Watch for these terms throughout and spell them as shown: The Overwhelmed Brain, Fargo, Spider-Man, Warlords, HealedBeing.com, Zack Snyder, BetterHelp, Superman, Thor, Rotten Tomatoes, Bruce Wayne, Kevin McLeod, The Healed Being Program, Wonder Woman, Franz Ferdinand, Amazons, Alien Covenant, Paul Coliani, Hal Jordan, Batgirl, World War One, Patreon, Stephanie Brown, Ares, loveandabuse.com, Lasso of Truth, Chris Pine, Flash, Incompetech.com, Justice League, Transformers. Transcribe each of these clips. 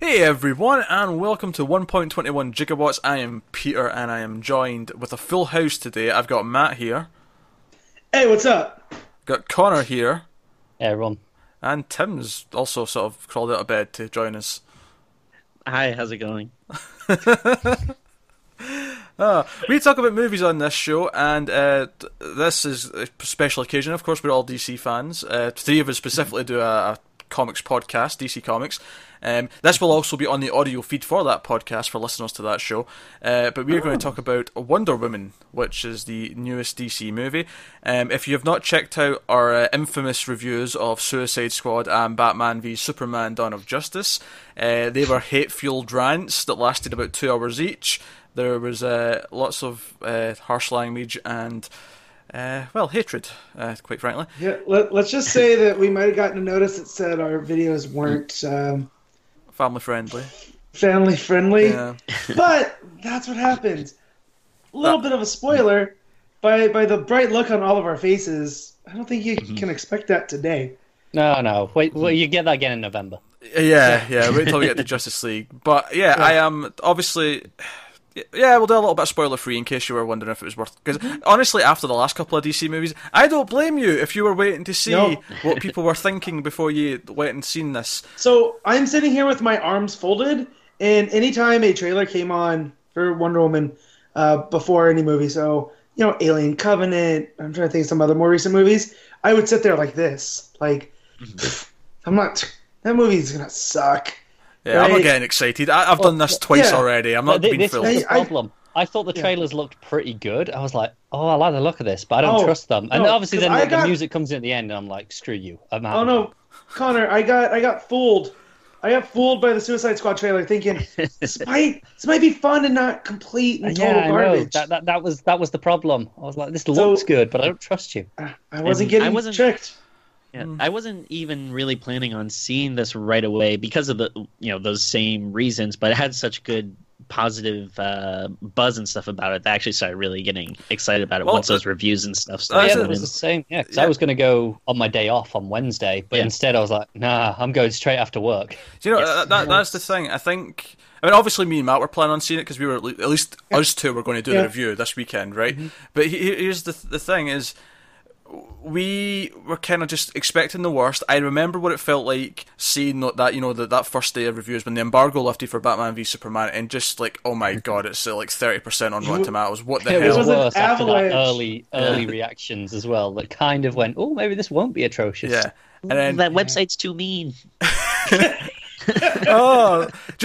Hey everyone, and welcome to 1.21 Gigawatts. I am Peter, and I am joined with a full house today. I've got Matt here. Hey, what's up? Got Connor here. Hey everyone. And Tim's also sort of crawled out of bed to join us. Hi, how's it going? We talk about movies on this show, and this is a special occasion. Of course, we're all DC fans. Three of us specifically do a comics podcast, DC Comics. This will also be on the audio feed for that podcast for listeners to that show. But we're going to talk about Wonder Woman, which is the newest DC movie. If you have not checked out our infamous reviews of Suicide Squad and Batman v Superman: Dawn of Justice, they were hate-fueled rants that lasted about 2 hours each. There was lots of harsh language and hatred, quite frankly. Yeah, let's just say that we might have gotten a notice that said our videos weren't family friendly, yeah. But that's what happened. A little bit of a spoiler by the bright look on all of our faces. I don't think you can expect that today. No. Wait, well, you get that again in November. Yeah. Wait till we get to Justice League. But yeah. I am obviously. Yeah, we'll do a little bit spoiler-free in case you were wondering if it was worth. Because honestly, after the last couple of DC movies, I don't blame you if you were waiting to see what people were thinking before you went and seen this. So I'm sitting here with my arms folded, and anytime a trailer came on for Wonder Woman before any movie, so Alien Covenant, I'm trying to think of some other more recent movies, I would sit there like this, like I'm not. That movie's gonna suck. Yeah, right. I'm not getting excited. I've done this twice already. I'm not being filled. This is the problem. I thought the trailers looked pretty good. I was like, I like the look of this, but I don't trust them. And obviously then the music comes in at the end, and I'm like, screw you. I'm out. Oh, no. Connor, I got fooled. I got fooled by the Suicide Squad trailer thinking, this might be fun and not complete and total garbage. That was the problem. I was like, this looks good, but I don't trust you. I wasn't tricked. Yeah, I wasn't even really planning on seeing this right away because of the those same reasons, but it had such good positive buzz and stuff about it that I actually started really getting excited about it once those reviews and stuff started. Yeah, it was the same. Yeah, because I was going to go on my day off on Wednesday, but instead I was like, nah, I'm going straight after work. Do you know that's the thing? I think. I mean, obviously, me and Matt were planning on seeing it because we were at least us two were going to do the review this weekend, right? Mm-hmm. But here's the thing is. We were kind of just expecting the worst. I remember what it felt like seeing that that first day of reviews when the embargo lifted for Batman v Superman, and just like, oh my god, it's like 30% on Rotten Tomatoes. What the hell? It was worse after that early reactions as well that kind of went, oh, maybe this won't be atrocious. Yeah, and then, that website's too mean. Do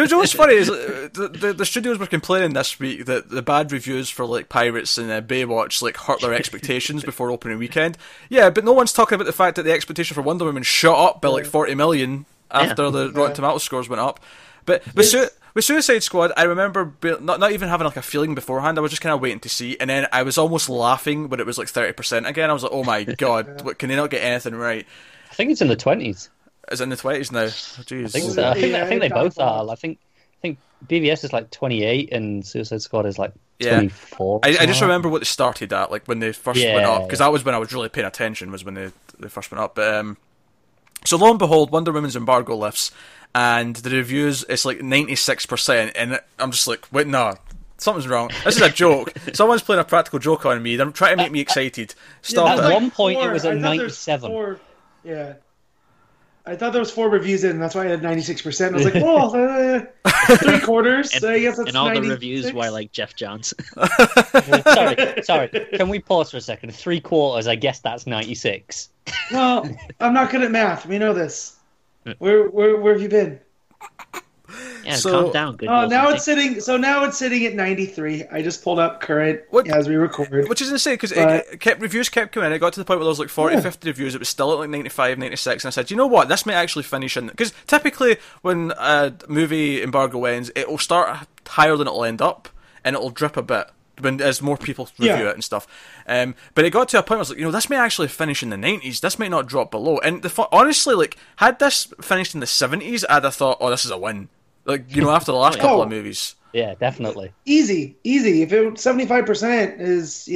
you know what's funny is the studios were complaining this week that the bad reviews for like Pirates and Baywatch like hurt their expectations before opening weekend. Yeah, but no one's talking about the fact that the expectation for Wonder Woman shot up by like 40 million after the Rotten Tomatoes scores went up. But with Suicide Squad, I remember not even having like a feeling beforehand. I was just kind of waiting to see, and then I was almost laughing when it was like 30% again. I was like, oh my god, what, can they not get anything right? I think it's in the 20s. Is in the 20s now. Jeez. I think so. I think they both are. I think BVS is like 28 and Suicide Squad is like 24. I just remember what they started at, like when they first went up, because that was when I was really paying attention. Was when they first went up. But, so lo and behold, Wonder Woman's embargo lifts, and the reviews it's like 96%, and I'm just like, wait, no. Something's wrong. This is a joke. Someone's playing a practical joke on me. They're trying to make me excited. Stop. At one point, it was a 97. Yeah. I thought there was 4 reviews in, and that's why I had 96%. I was like, well, 3/4, and, so I guess that's 96. And all 96? The reviews were like Geoff Johns. sorry. Can we pause for a second? 3/4, I guess that's 96. Well, I'm not good at math. We know this. Where have you been? Yeah, calm down. Good now it's sitting at 93. I just pulled up current as we record. Which is insane because reviews kept coming in. It got to the point where there was like 40, 50 reviews. It was still at like 95, 96. And I said, you know what? This might actually finish in. Because typically when a movie embargo ends, it will start higher than it will end up. And it will drip a bit as more people review it and stuff. But it got to a point where I was like, this may actually finish in the 90s. This might not drop below. And honestly, like, had this finished in the 70s, I'd have thought, this is a win. Like, after the last couple of movies. Yeah, definitely. Easy. If it 75% is,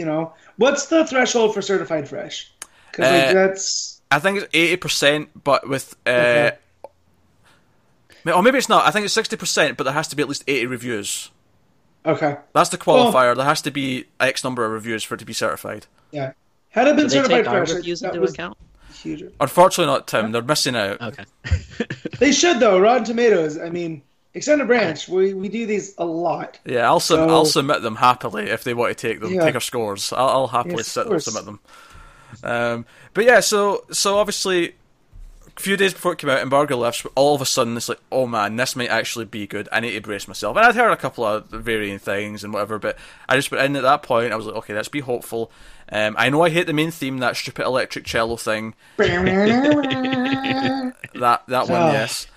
what's the threshold for Certified Fresh? Because I think it's 80%, but with Or maybe it's not. I think it's 60%, but there has to be at least 80 reviews. Okay. That's the qualifier. Well, there has to be X number of reviews for it to be certified. Yeah. Had it been certified fresh, reviews into account? Huge. Unfortunately not, Tim. They're missing out. Okay. They should, though. Rotten Tomatoes. I mean, Extended Branch. We do these a lot. Yeah, I'll submit them happily if they want to take them. Yeah. Take our scores. I'll happily submit them. But yeah, so obviously, a few days before it came out, embargo lifts. All of a sudden, it's like, oh man, this might actually be good. I need to brace myself. And I'd heard a couple of varying things and whatever, but I just went in at that point. I was like, okay, let's be hopeful. I know I hate the main theme, that stupid electric cello thing. that one, yes.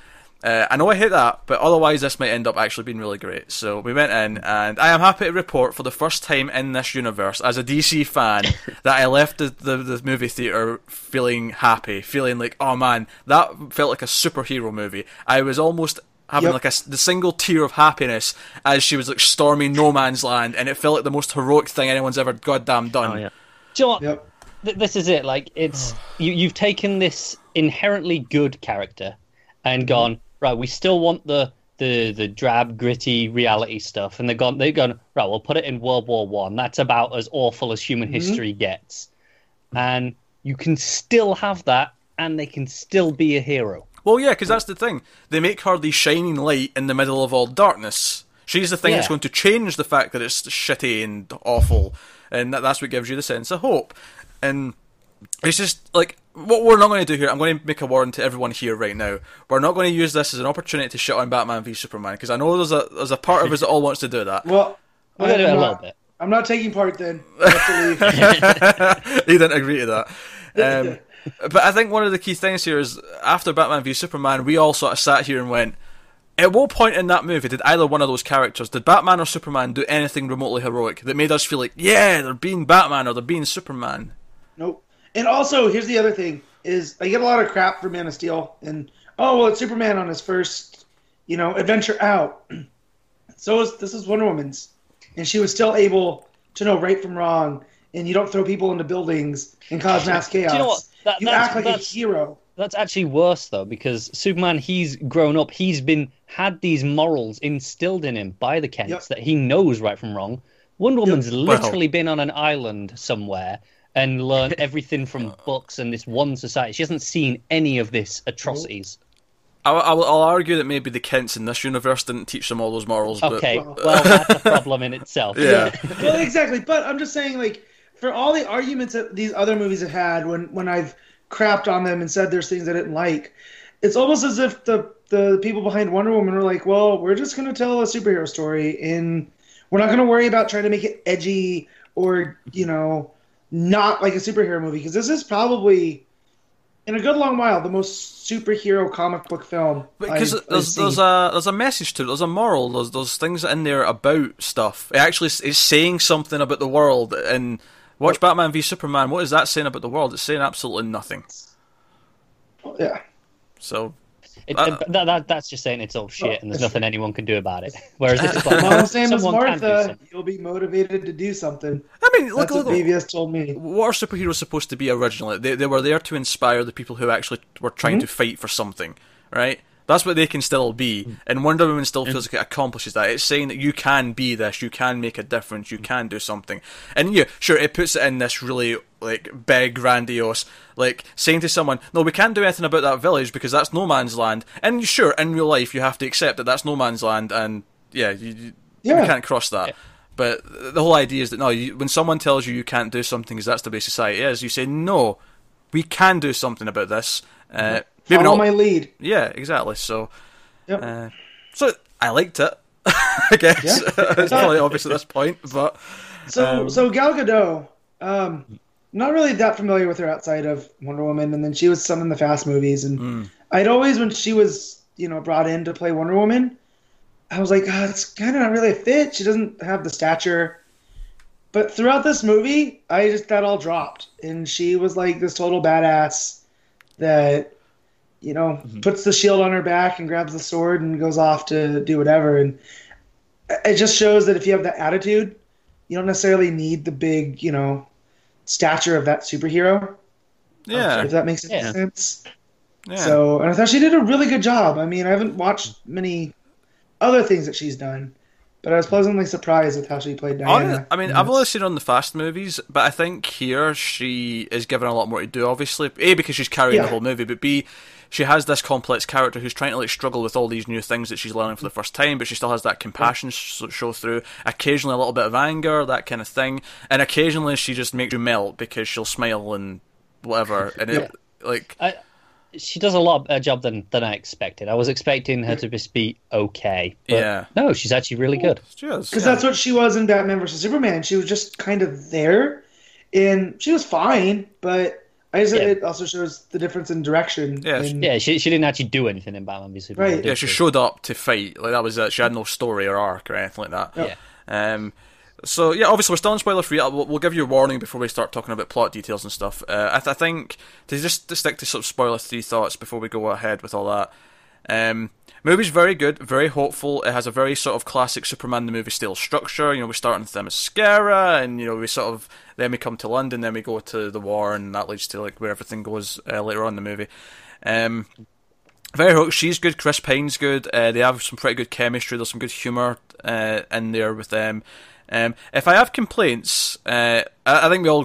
I know I hate that, but otherwise this might end up actually being really great. So we went in, and I am happy to report for the first time in this universe, as a DC fan, that I left the movie theatre feeling happy, feeling like, oh man, that felt like a superhero movie. I was almost having the single tear of happiness as she was like storming No Man's Land, and it felt like the most heroic thing anyone's ever goddamn done. Oh, yeah. Do you know what? Yep. This is it. Like, it's you've taken this inherently good character and gone, right, we still want the drab, gritty reality stuff, and they've gone, right, we'll put it in World War I. That's about as awful as human history gets. And you can still have that, and they can still be a hero. Well, yeah, because that's the thing. They make her the shining light in the middle of all darkness. She's the thing that's going to change the fact that it's shitty and awful, and that's what gives you the sense of hope. And it's just, like, what we're not going to do here, I'm going to make a warning to everyone here right now. We're not going to use this as an opportunity to shit on Batman v Superman, because I know there's a part of us that all wants to do that. Well, we're going to do it a little bit. I'm not taking part then. I have to leave. He didn't agree to that. But I think one of the key things here is, after Batman v Superman, we all sort of sat here and went, at what point in that movie did either one of those characters, did Batman or Superman, do anything remotely heroic that made us feel like, yeah, they're being Batman or they're being Superman? Nope. And also, here's the other thing, is I get a lot of crap for Man of Steel, and, oh, well, it's Superman on his first, adventure out. So this is Wonder Woman's, and she was still able to know right from wrong, and you don't throw people into buildings and cause mass chaos. Do you know what? You act like a hero. That's actually worse, though, because Superman, he's grown up. He's had these morals instilled in him by the Kents that he knows right from wrong. Wonder Woman's literally been on an island somewhere and learned everything from books and this one society. She hasn't seen any of this atrocities. I'll argue that maybe the Kents in this universe didn't teach them all those morals. Okay, but... well, that's a problem in itself. Yeah. Well, exactly. But I'm just saying, like, for all the arguments that these other movies have had when I've crapped on them and said there's things I didn't like, it's almost as if the people behind Wonder Woman are like, well, we're just going to tell a superhero story, and we're not going to worry about trying to make it edgy or, not like a superhero movie, because this is probably, in a good long while, the most superhero comic book film. Because there's a message to it, there's a moral, there's things in there about stuff. It actually is saying something about the world, and... Watch Batman v Superman. What is that saying about the world? It's saying absolutely nothing. Well, yeah. So that's just saying it's all shit, and there's nothing anyone can do about it. Whereas this is like, mom's name is Martha. You'll be motivated to do something. I mean, look. What BVS told me. What are superheroes supposed to be originally? They were there to inspire the people who actually were trying to fight for something, right? That's what they can still be, and Wonder Woman still feels like it accomplishes that. It's saying that you can be this, you can make a difference, you can do something. And yeah, sure, it puts it in this really, like, big, grandiose, like, saying to someone, no, we can't do anything about that village because that's no man's land. And sure, in real life, you have to accept that that's no man's land, and you can't cross that. Yeah. But the whole idea is that, no, when someone tells you can't do something because that's the way society is, you say, no, we can do something about this. Maybe follow my lead. Yeah, exactly. So, so I liked it. I guess it's probably obvious at this point, but so Gal Gadot. Not really that familiar with her outside of Wonder Woman, and then she was some in the Fast movies. And I'd always, when she was brought in to play Wonder Woman, I was like, oh, it's kind of not really a fit. She doesn't have the stature. But throughout this movie, I just that all dropped, and she was like this total badass that. Puts the shield on her back and grabs the sword and goes off to do whatever. And it just shows that if you have that attitude, you don't necessarily need the big, stature of that superhero. Yeah. If that makes sense. Yeah. So, and I thought she did a really good job. I mean, I haven't watched many other things that she's done, but I was pleasantly surprised with how she played Diana. Honestly, I mean, I've only seen her on the Fast movies, but I think here she is given a lot more to do, obviously. A, because she's carrying the whole movie, but B, she has this complex character who's trying to like struggle with all these new things that she's learning for the first time, but she still has that compassion show through, occasionally a little bit of anger, that kind of thing, and occasionally she just makes you melt because she'll smile and whatever, and it, like... She does a lot better job than I expected. I was expecting her to just be okay. But no, she's actually really good. Because that's what she was in Batman v Superman. She was just kind of there, and she was fine, but I just it also shows the difference in direction. Yeah, she didn't actually do anything in Batman v Superman. Right. Yeah, she showed up to fight. Like that was it. She had no story or arc or anything like that. Yep. Yeah. So, yeah, obviously we're still on spoiler-free. We'll give you a warning before we start talking about plot details and stuff. I think to just stick to sort of spoiler-free thoughts before we go ahead with all that. Movie's very good, very hopeful. It has a very sort of classic Superman the movie style structure. You know, we start on Themyscira, and you know, we sort of then we come to London, then we go to the war, and that leads to like where everything goes later on in the movie. Very hooked. She's good. Chris Pine's good. They have some pretty good chemistry. There's some good humor in there with them. If I have complaints, I think we're all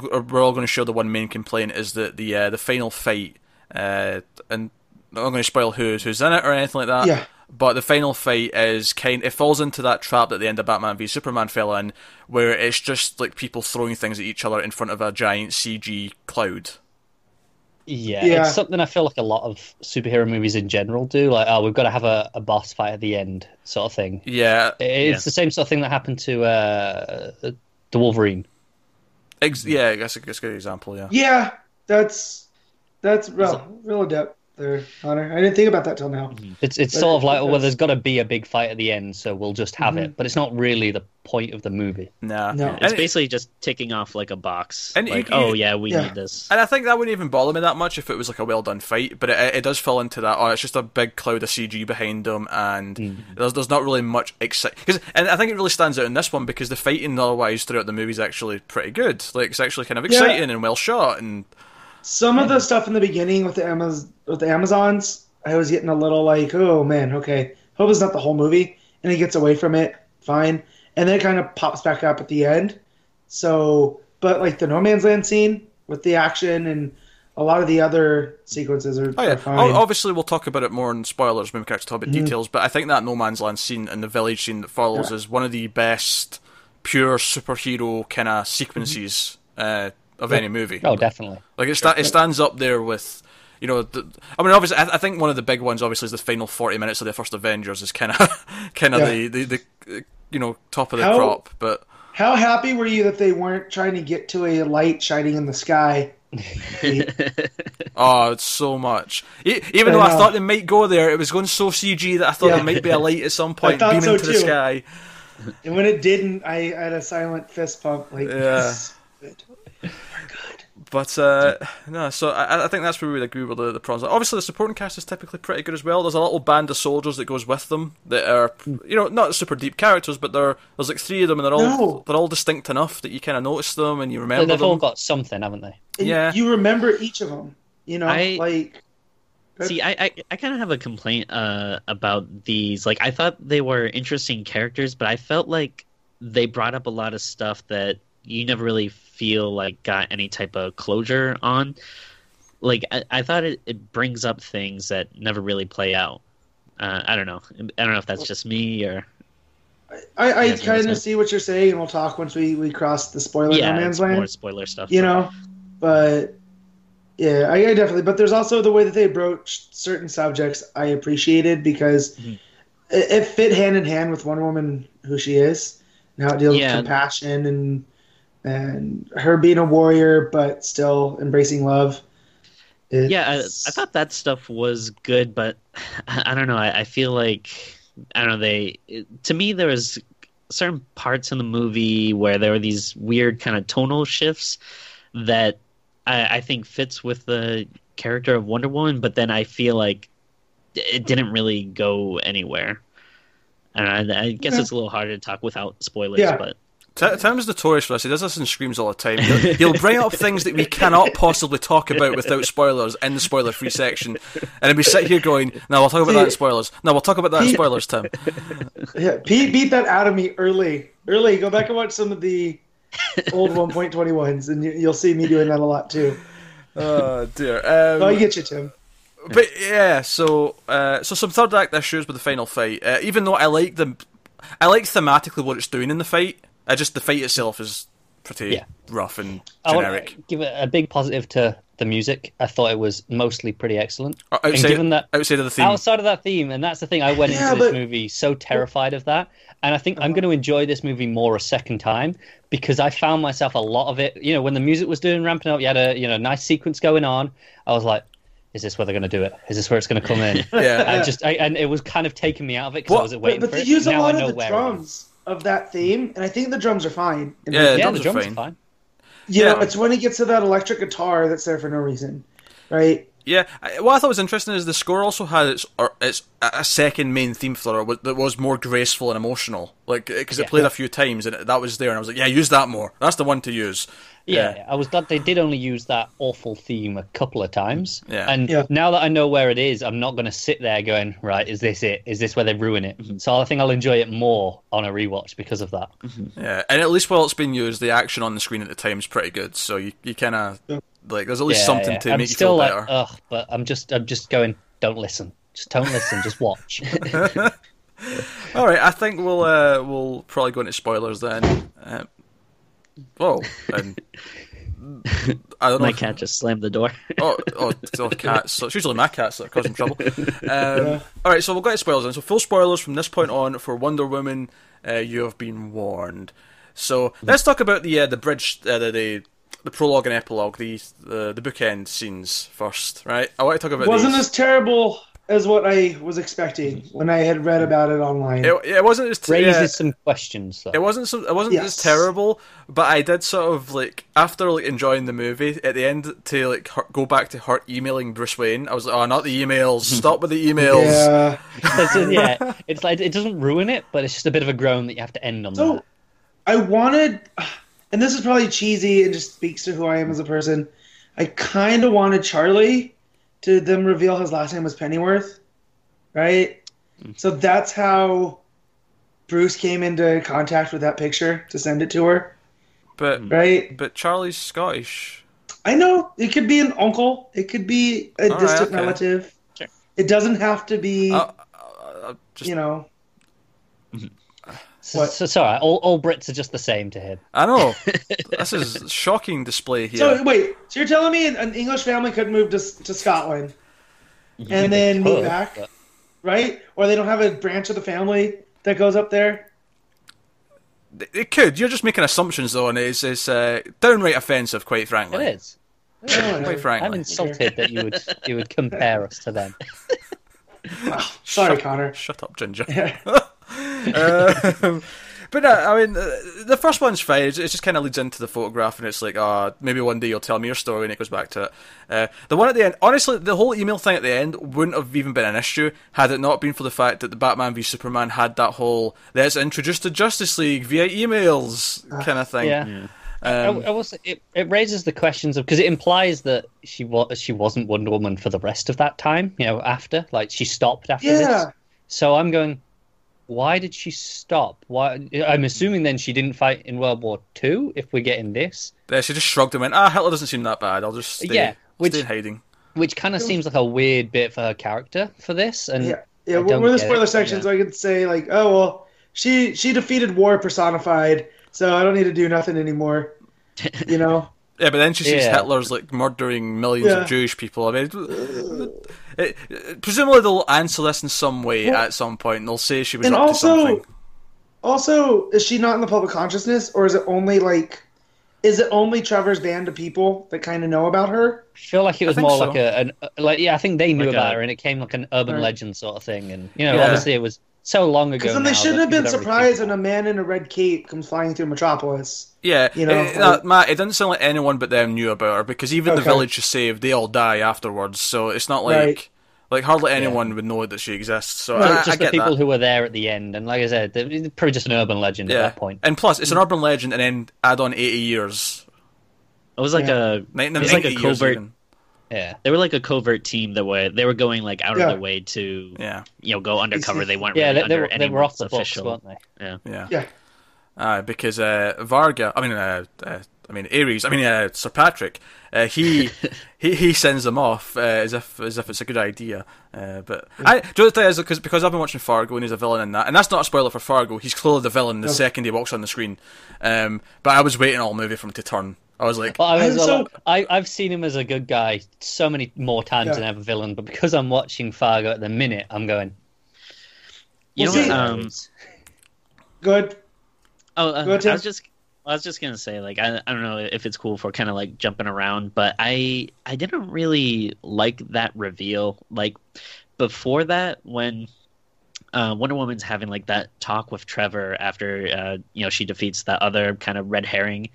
going to show the one main complaint is that the final fight, and I'm not going to spoil who's in it or anything like that. Yeah. But the final fight is it falls into that trap that the end of Batman v Superman fell in, where it's just like people throwing things at each other in front of a giant CG cloud. Yeah, it's something I feel like a lot of superhero movies in general do. Like, we've got to have a boss fight at the end sort of thing. Yeah. It's the same sort of thing that happened to the Wolverine. I guess it's a good example, yeah. Yeah, that's real adept there, Connor. I didn't think about that till now. It's sort of like, well, there's got to be a big fight at the end, so we'll just have it. But it's not really the point of the movie. No. It's basically just ticking off like a box. And like, we need this. And I think that wouldn't even bother me that much if it was like a well done fight, but it does fall into that. It's just a big cloud of CG behind them, and there's not really much excitement. And I think it really stands out in this one because the fighting otherwise throughout the movie is actually pretty good. Like, it's actually kind of exciting and well shot. And some of the stuff in the beginning with the Amazons, I was getting a little like, oh man, okay, hope it's not the whole movie, and he gets away from it, fine, and then it kind of pops back up at the end. So, but like the No Man's Land scene with the action and a lot of the other sequences are fine. Obviously, we'll talk about it more in spoilers when we actually talk about details, but I think that No Man's Land scene and the village scene that follows is one of the best pure superhero kind of sequences of any movie. Oh, definitely. Like, it stands up there with... You know, obviously, I think one of the big ones, obviously, is the final 40 minutes of the first Avengers is kind of the you know, top of the crop. But how happy were you that they weren't trying to get to a light shining in the sky? It's so much. Even though I thought they might go there, it was going so CG that I thought there might be a light at some point beaming to the sky. And when it didn't, I had a silent fist pump. Like, yes, good. We're good. But, no, so I think that's where we would agree with the problems. Obviously, the supporting cast is typically pretty good as well. There's a little band of soldiers that goes with them that are, you know, not super deep characters, but there's like three of them, and they're all distinct enough that you kind of notice them and you remember them. They've all got something, haven't they? And you remember each of them, you know, See, I kind of have a complaint about these. Like, I thought they were interesting characters, but I felt like they brought up a lot of stuff that you never really feel like got any type of closure on. Like, I thought it brings up things that never really play out. I don't know if that's just me or... I kind of see what you're saying, and we'll talk once we cross the spoiler No Man's Land. Yeah, more spoiler stuff. You know, but... Yeah, I definitely... But there's also the way that they broached certain subjects I appreciated, because it fit hand-in-hand with Wonder Woman, who she is. Now it deals with compassion and her being a warrior, but still embracing love. I thought that stuff was good, but I don't know. I feel like, I don't know, to me, there was certain parts in the movie where there were these weird kind of tonal shifts that I think fits with the character of Wonder Woman, but then I feel like it didn't really go anywhere. I guess it's a little harder to talk without spoilers, but... Tim is notorious for this. He does this and screams all the time. He'll bring up things that we cannot possibly talk about without spoilers in the spoiler-free section, and we sit here going, "No, we'll talk about that in spoilers. No, we'll talk about that in spoilers, Tim." Yeah, Pete beat that out of me early. Early, go back and watch some of the old 1.21s, and you'll see me doing that a lot too. Oh dear! No, I get you, Tim. But yeah, so some third act issues with the final fight. Even though I like thematically what it's doing in the fight. Just the fight itself is pretty rough and generic. I would give it a big positive to the music. I thought it was mostly pretty excellent. Outside of the theme. Outside of that theme, and that's the thing. I went into this movie so terrified of that, and I think I'm going to enjoy this movie more a second time because I found myself a lot of it. You know, when the music was ramping up, you had a nice sequence going on. I was like, is this where they're going to do it? Is this where it's going to come in? Yeah. And it was kind of taking me out of it because I was waiting for it. But they use a lot of the drums of that theme, and I think the drums are fine. The drums are fine. You know, it's when it gets to that electric guitar that's there for no reason, right? Yeah. What I thought was interesting is the score also had its a second main theme flutter that was more graceful and emotional, like because it played a few times and that was there, and I was like, use that more. That's the one to use. Yeah, I was glad they did only use that awful theme a couple of times. Yeah. And now that I know where it is, I'm not going to sit there going, right, is this it? Is this where they ruin it? Mm-hmm. So I think I'll enjoy it more on a rewatch because of that. Mm-hmm. Yeah, and at least while it's being used, the action on the screen at the time is pretty good. So you kind of, there's at least something to make you feel better. I'm still like, but I'm just going, don't listen. Just don't listen, just watch. All right, I think we'll probably go into spoilers then. Oh, and I don't know. My cat just slammed the door. Oh, cats! So it's usually my cats that are causing trouble. All right, so we'll go to spoilers then. So full spoilers from this point on for Wonder Woman. You have been warned. So let's talk about the bridge, the prologue and epilogue, the bookend scenes first, right? I want to talk about. Wasn't as terrible as what I was expecting when I had read about it online. It wasn't as raises some questions. Though. It wasn't as terrible, but I did sort of after enjoying the movie at the end to go back to her emailing Bruce Wayne. I was like, oh, not the emails! Stop with the emails! Yeah, it's like it doesn't ruin it, but it's just a bit of a groan that you have to end on. So that. I wanted, and this is probably cheesy and just speaks to who I am as a person. I kind of wanted Charlie to them reveal his last name was Pennyworth, right? So that's how Bruce came into contact with that picture to send it to her. But Charlie's Scottish. I know. It could be an uncle. It could be a distant relative. Sure. It doesn't have to be, So sorry, all Brits are just the same to him. I know. This is a shocking display here. So wait, so you're telling me an English family could move to Scotland and then move back, right? Or they don't have a branch of the family that goes up there? It could. You're just making assumptions, though, and it's downright offensive, quite frankly. It is. Quite frankly. I'm insulted that you would compare us to them. Oh, sorry, Connor. Shut up, Ginger. Yeah. But no, I mean, the first one's fine. It just kind of leads into the photograph, and it's like, maybe one day you'll tell me your story, and it goes back to it. The one at the end, honestly, the whole email thing at the end wouldn't have even been an issue had it not been for the fact that the Batman v Superman had that whole "let's introduce the Justice League via emails" kind of thing. Yeah. I will say, it raises the questions of, because it implies that she wasn't Wonder Woman for the rest of that time. You know, she stopped after this. So I'm going, why did she stop? Why? I'm assuming then she didn't fight in World War II, if we're getting this. Yeah, she just shrugged and went, Hitler doesn't seem that bad. I'll just stay in hiding. Which kind of seems like a weird bit for her character for this. And yeah. We're in the spoiler section, so I could say, she defeated war personified, so I don't need to do nothing anymore, you know? Yeah, but then she sees Hitler's murdering millions of Jewish people. I mean, presumably they'll answer this in some way at some point, and they'll say she was up to something. Also, is she not in the public consciousness, or is it only Trevor's band of people that kind of know about her? I feel like it was more so. I think they knew about her, and it came like an urban legend sort of thing, and obviously it was so long ago. Because then they shouldn't have been surprised when a man in a red cape comes flying through Metropolis. Yeah, Matt, it doesn't sound like anyone but them knew about her, because even the village she saved, they all die afterwards. So it's not like Like, hardly anyone would know that she exists. So no, just I get the people who were there at the end. And like I said, it's probably just an urban legend at that point. And plus, it's an urban legend, and then add on 80 years. It was like a covert. Yeah, they were like a covert team that were they were going like out of their way to go undercover. They weren't really under anyone's official, weren't they? Because Varga, Ares, Sir Patrick, he sends them off as if it's a good idea. The thing is, because I've been watching Fargo and he's a villain in that, and that's not a spoiler for Fargo. He's clearly the villain the second he walks on the screen. But I was waiting all movie for him to turn. I was like, I've seen him as a good guy so many more times than ever villain, but because I'm watching Fargo at the minute, I'm going, good. Oh, I was just gonna say, like, I don't know if it's cool for kind of like jumping around, but I didn't really like that reveal. Like before that, when Wonder Woman's having like that talk with Trevor after she defeats that other kind of red herring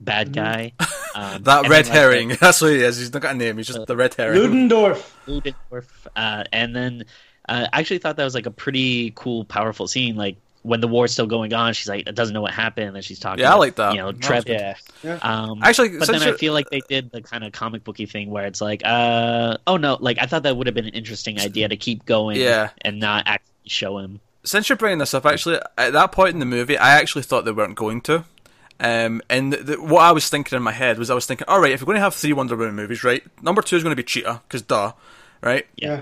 bad guy. That red herring. That's what he is. He's not got a name. He's just the red herring. Ludendorff. And then I actually thought that was like a pretty cool, powerful scene. Like when the war's still going on, she's like, doesn't know what happened. And she's talking about, I like that. Trevor. Yeah. Actually, but then I feel like they did the kind of comic booky thing where it's like, oh no, like I thought that would have been an interesting idea to keep going and not actually show him. Since you're bringing this up, actually, at that point in the movie, I actually thought they weren't going to. And what I was thinking in my head was I was thinking, all right, if we're going to have 3 Wonder Woman movies, right, number 2 is going to be Cheetah, because duh, right? Yeah.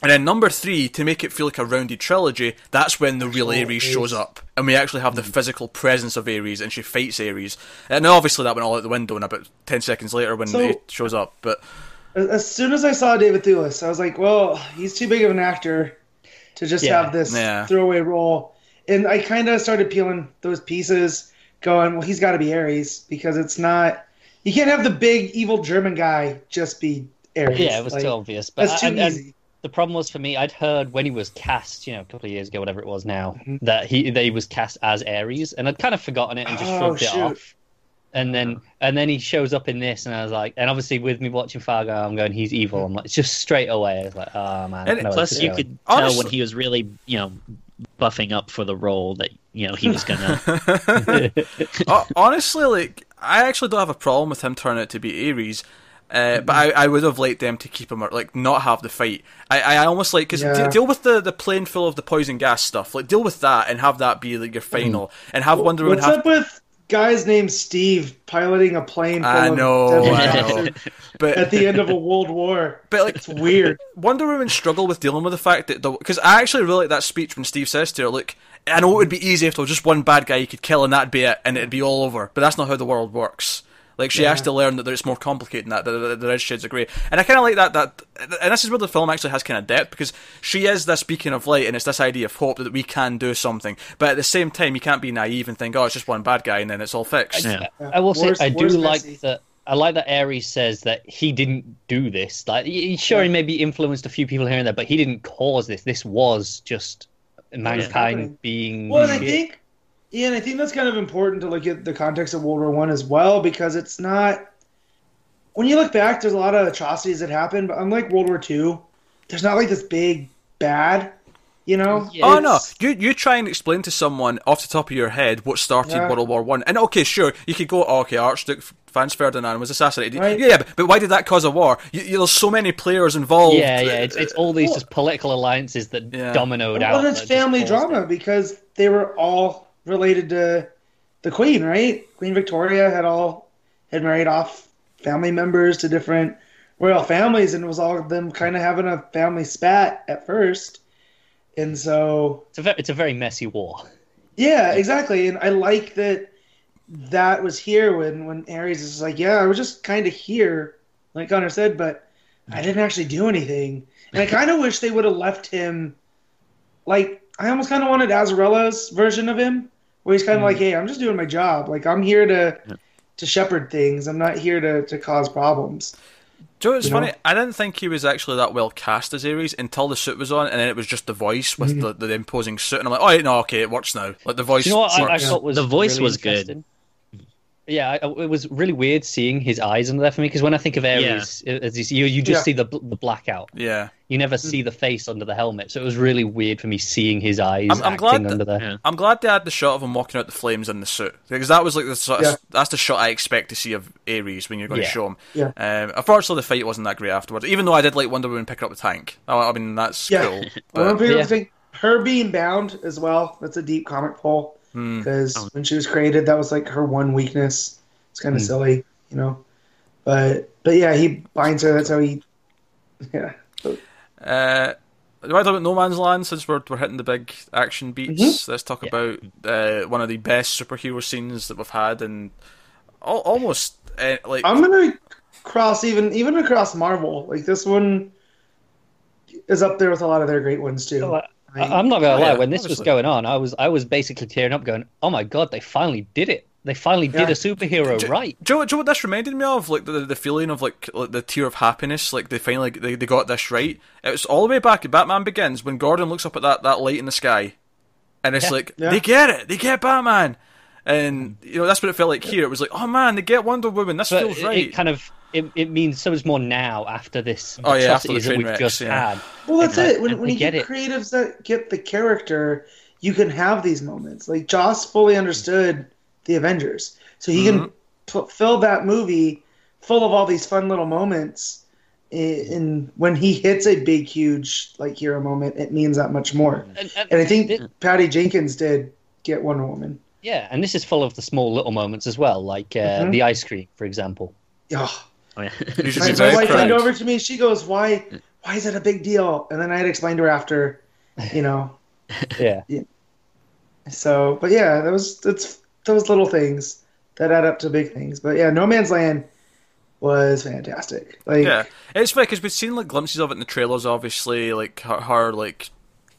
And then number 3, to make it feel like a rounded trilogy, that's when the real Ares shows up, and we actually have the physical presence of Ares, and she fights Ares. And obviously that went all out the window in about 10 seconds later when he shows up. But as soon as I saw David Thewlis, I was like, well, he's too big of an actor to just have this throwaway role. And I kind of started peeling those pieces, going, well, he's got to be Ares, because it's not... You can't have the big, evil German guy just be Ares. Yeah, it was too obvious. But that's too easy. The problem was, for me, I'd heard when he was cast, a couple of years ago, whatever it was now, that he was cast as Ares, and I'd kind of forgotten it and just shrugged it off. And then he shows up in this, and I was like... And obviously, with me watching Fargo, I'm going, he's evil. I'm like, just straight away. I was like, oh, man. And plus, you could tell when he was really, buffing up for the role that he was gonna. Honestly, like, I actually don't have a problem with him turning out to be Ares, but I would have liked them to keep him, or like not have the fight. I almost like, because deal with the plane full of the poison gas stuff, like deal with that and have that be like your final, and have Wonder Woman. What's up with guys named Steve piloting a plane full of but at the end of a world war, but like, it's weird. Wonder Woman struggle with dealing with the fact that, because I actually really like that speech when Steve says to her, look, I know it would be easy if there was just one bad guy you could kill and that'd be it and it'd be all over, but that's not how the world works. Like, she has to learn that it's more complicated than that there is shades of grey. And I kind of like that, and this is where the film actually has kind of depth, because she is this beacon of light, and it's this idea of hope that we can do something. But at the same time, you can't be naive and think, oh, it's just one bad guy, and then it's all fixed. I will say, I do like that. I like that Ares says that he didn't do this. Like, he maybe influenced a few people here and there, but he didn't cause this. This was just mankind being... Well, I think... Yeah, and I think that's kind of important to look at the context of World War One as well, because it's not... When you look back, there's a lot of atrocities that happened, but unlike World War Two, there's not like this big bad, Oh, no. You try and explain to someone off the top of your head what started World War One. And okay, sure, you could go, Archduke Franz Ferdinand was assassinated. Right. Yeah, but why did that cause a war? There's so many players involved. Yeah, it's all these just political alliances that dominoed out. Well, it's family drama, because they were all... related to the Queen, right? Queen Victoria had married off family members to different royal families, and it was all of them kind of having a family spat at first. And so... It's a very messy war. Yeah, exactly. And I like that was here when Ares is like, I was just kind of here, like Connor said, but I didn't actually do anything. And I kind of wish they would have left him, like, I almost kind of wanted Azarello's version of him, where he's kind of like, hey, I'm just doing my job. Like, I'm here to shepherd things. I'm not here to cause problems. Joe, it's funny. I didn't think he was actually that well cast as Ares until the suit was on, and then it was just the voice with the imposing suit. And I'm like, it works now. Like, the voice. You know what? I thought the voice really was good. Yeah, it was really weird seeing his eyes under there for me, because when I think of Ares, as you just see the blackout. Yeah. You never see the face under the helmet, so it was really weird for me seeing his eyes under there. Yeah. I'm glad they had the shot of him walking out the flames in the suit, because that was like the sort of, that's the shot I expect to see of Ares when you're going to show him. Yeah. Unfortunately, the fight wasn't that great afterwards, even though I did like Wonder Woman picking up the tank. I mean, that's cool. But... I think her being bound as well, that's a deep comic pull. Because when she was created, that was like her one weakness. It's kind of silly, you know. But yeah, he binds her. That's how he. Yeah. Do I talk about No Man's Land since we're hitting the big action beats? Mm-hmm. Let's talk about one of the best superhero scenes that we've had, and almost like I'm gonna cross even across Marvel. Like this one is up there with a lot of their great ones too. I'm not gonna lie. When this was going on, I was basically tearing up, going, "Oh my god, they finally did it! They finally did a superhero right." Do you know what this reminded me of? Like the feeling of like the tear of happiness. Like they finally they got this right. It was all the way back at Batman Begins when Gordon looks up at that light in the sky, and it's they get it. They get Batman, and you know that's what it felt like here. It was like, oh man, they get Wonder Woman. This feels right. It means so much more now after this atrocities after that we've just had. Well, that's it. When you get creatives that get the character, you can have these moments. Like, Joss fully understood The Avengers. So he can fill that movie full of all these fun little moments. And when he hits a big, huge like hero moment, it means that much more. And I think Patty Jenkins did get Wonder Woman. Yeah, and this is full of the small little moments as well, like the ice cream, for example. Yeah. My wife turned over to me. She goes, "Why is that a big deal?" And then I had explained to her after, you know. Yeah. So, but yeah, it's those little things that add up to big things. But yeah, No Man's Land was fantastic. Like, yeah, it's funny because we've seen like glimpses of it in the trailers. Obviously, like her like.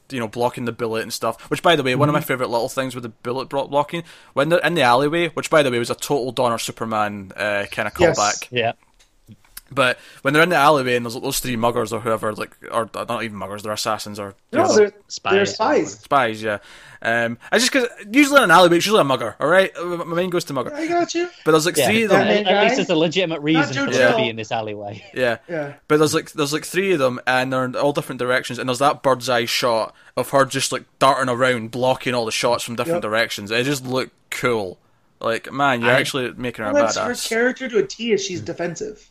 You know, blocking the bullet and stuff. Which, by the way, one of my favourite little things with the bullet blocking when they're in the alleyway. Which, by the way, was a total Donner Superman kind of callback. Yeah. But when they're in the alleyway and there's like, those three muggers or whoever, like, or not even muggers, they're assassins or they're spies. They're spies. Spies, yeah. It's just because usually in an alleyway, it's usually a mugger. All right, my mind goes to mugger. I got you. But there's like three of them. At least there's a legitimate reason for them to be in this alleyway. Yeah. But there's like three of them, and they're in all different directions. And there's that bird's eye shot of her just like darting around, blocking all the shots from different directions. It just looked cool. Like, man, you're actually making her a badass. Her character to a T is she's defensive.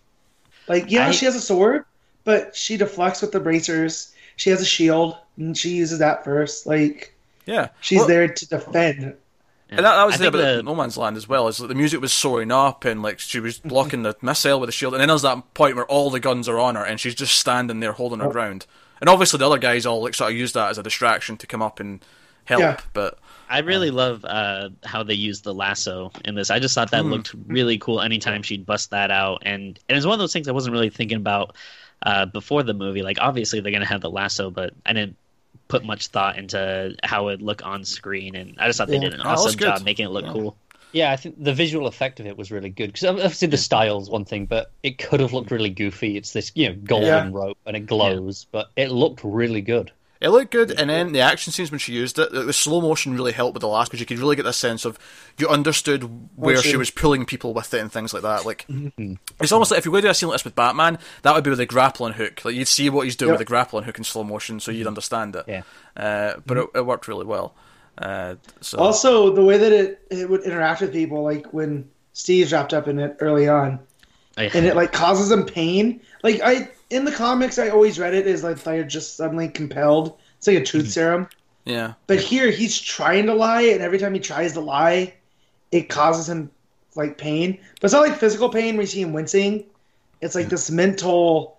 Like, she has a sword, but she deflects with the bracers. She has a shield, and she uses that first. Like, she's there to defend. And that was the bit of No Man's Land as well. Is like the music was soaring up, and like she was blocking the missile with a shield. And then there's that point where all the guns are on her, and she's just standing there holding her ground. And obviously the other guys all like sort of use that as a distraction to come up and help. Yeah. But I really love how they used the lasso in this. I just thought that looked really cool anytime she'd bust that out. And it was one of those things I wasn't really thinking about before the movie. Like, obviously, they're going to have the lasso, but I didn't put much thought into how it would look on screen. And I just thought they did an awesome job making it look cool. Yeah, I think the visual effect of it was really good. Because obviously the style's one thing, but it could have looked really goofy. It's this golden rope, and it glows. But it looked really good. It looked good, and then the action scenes when she used it, the slow motion really helped with the last, because you could really get this sense of you understood where she was pulling people with it and things like that. Like it's almost like if you were to do a scene like this with Batman, that would be with a grappling hook. Like you'd see what he's doing with a grappling hook in slow motion, so you'd understand it. Yeah. But it worked really well. Also, the way that it would interact with people, like when Steve's wrapped up in it early on, and it like causes him pain. Like in the comics, I always read it as like they're just suddenly compelled. It's like a truth serum. Yeah. But here, he's trying to lie, and every time he tries to lie, it causes him like pain. But it's not like physical pain where you see him wincing. It's like this mental.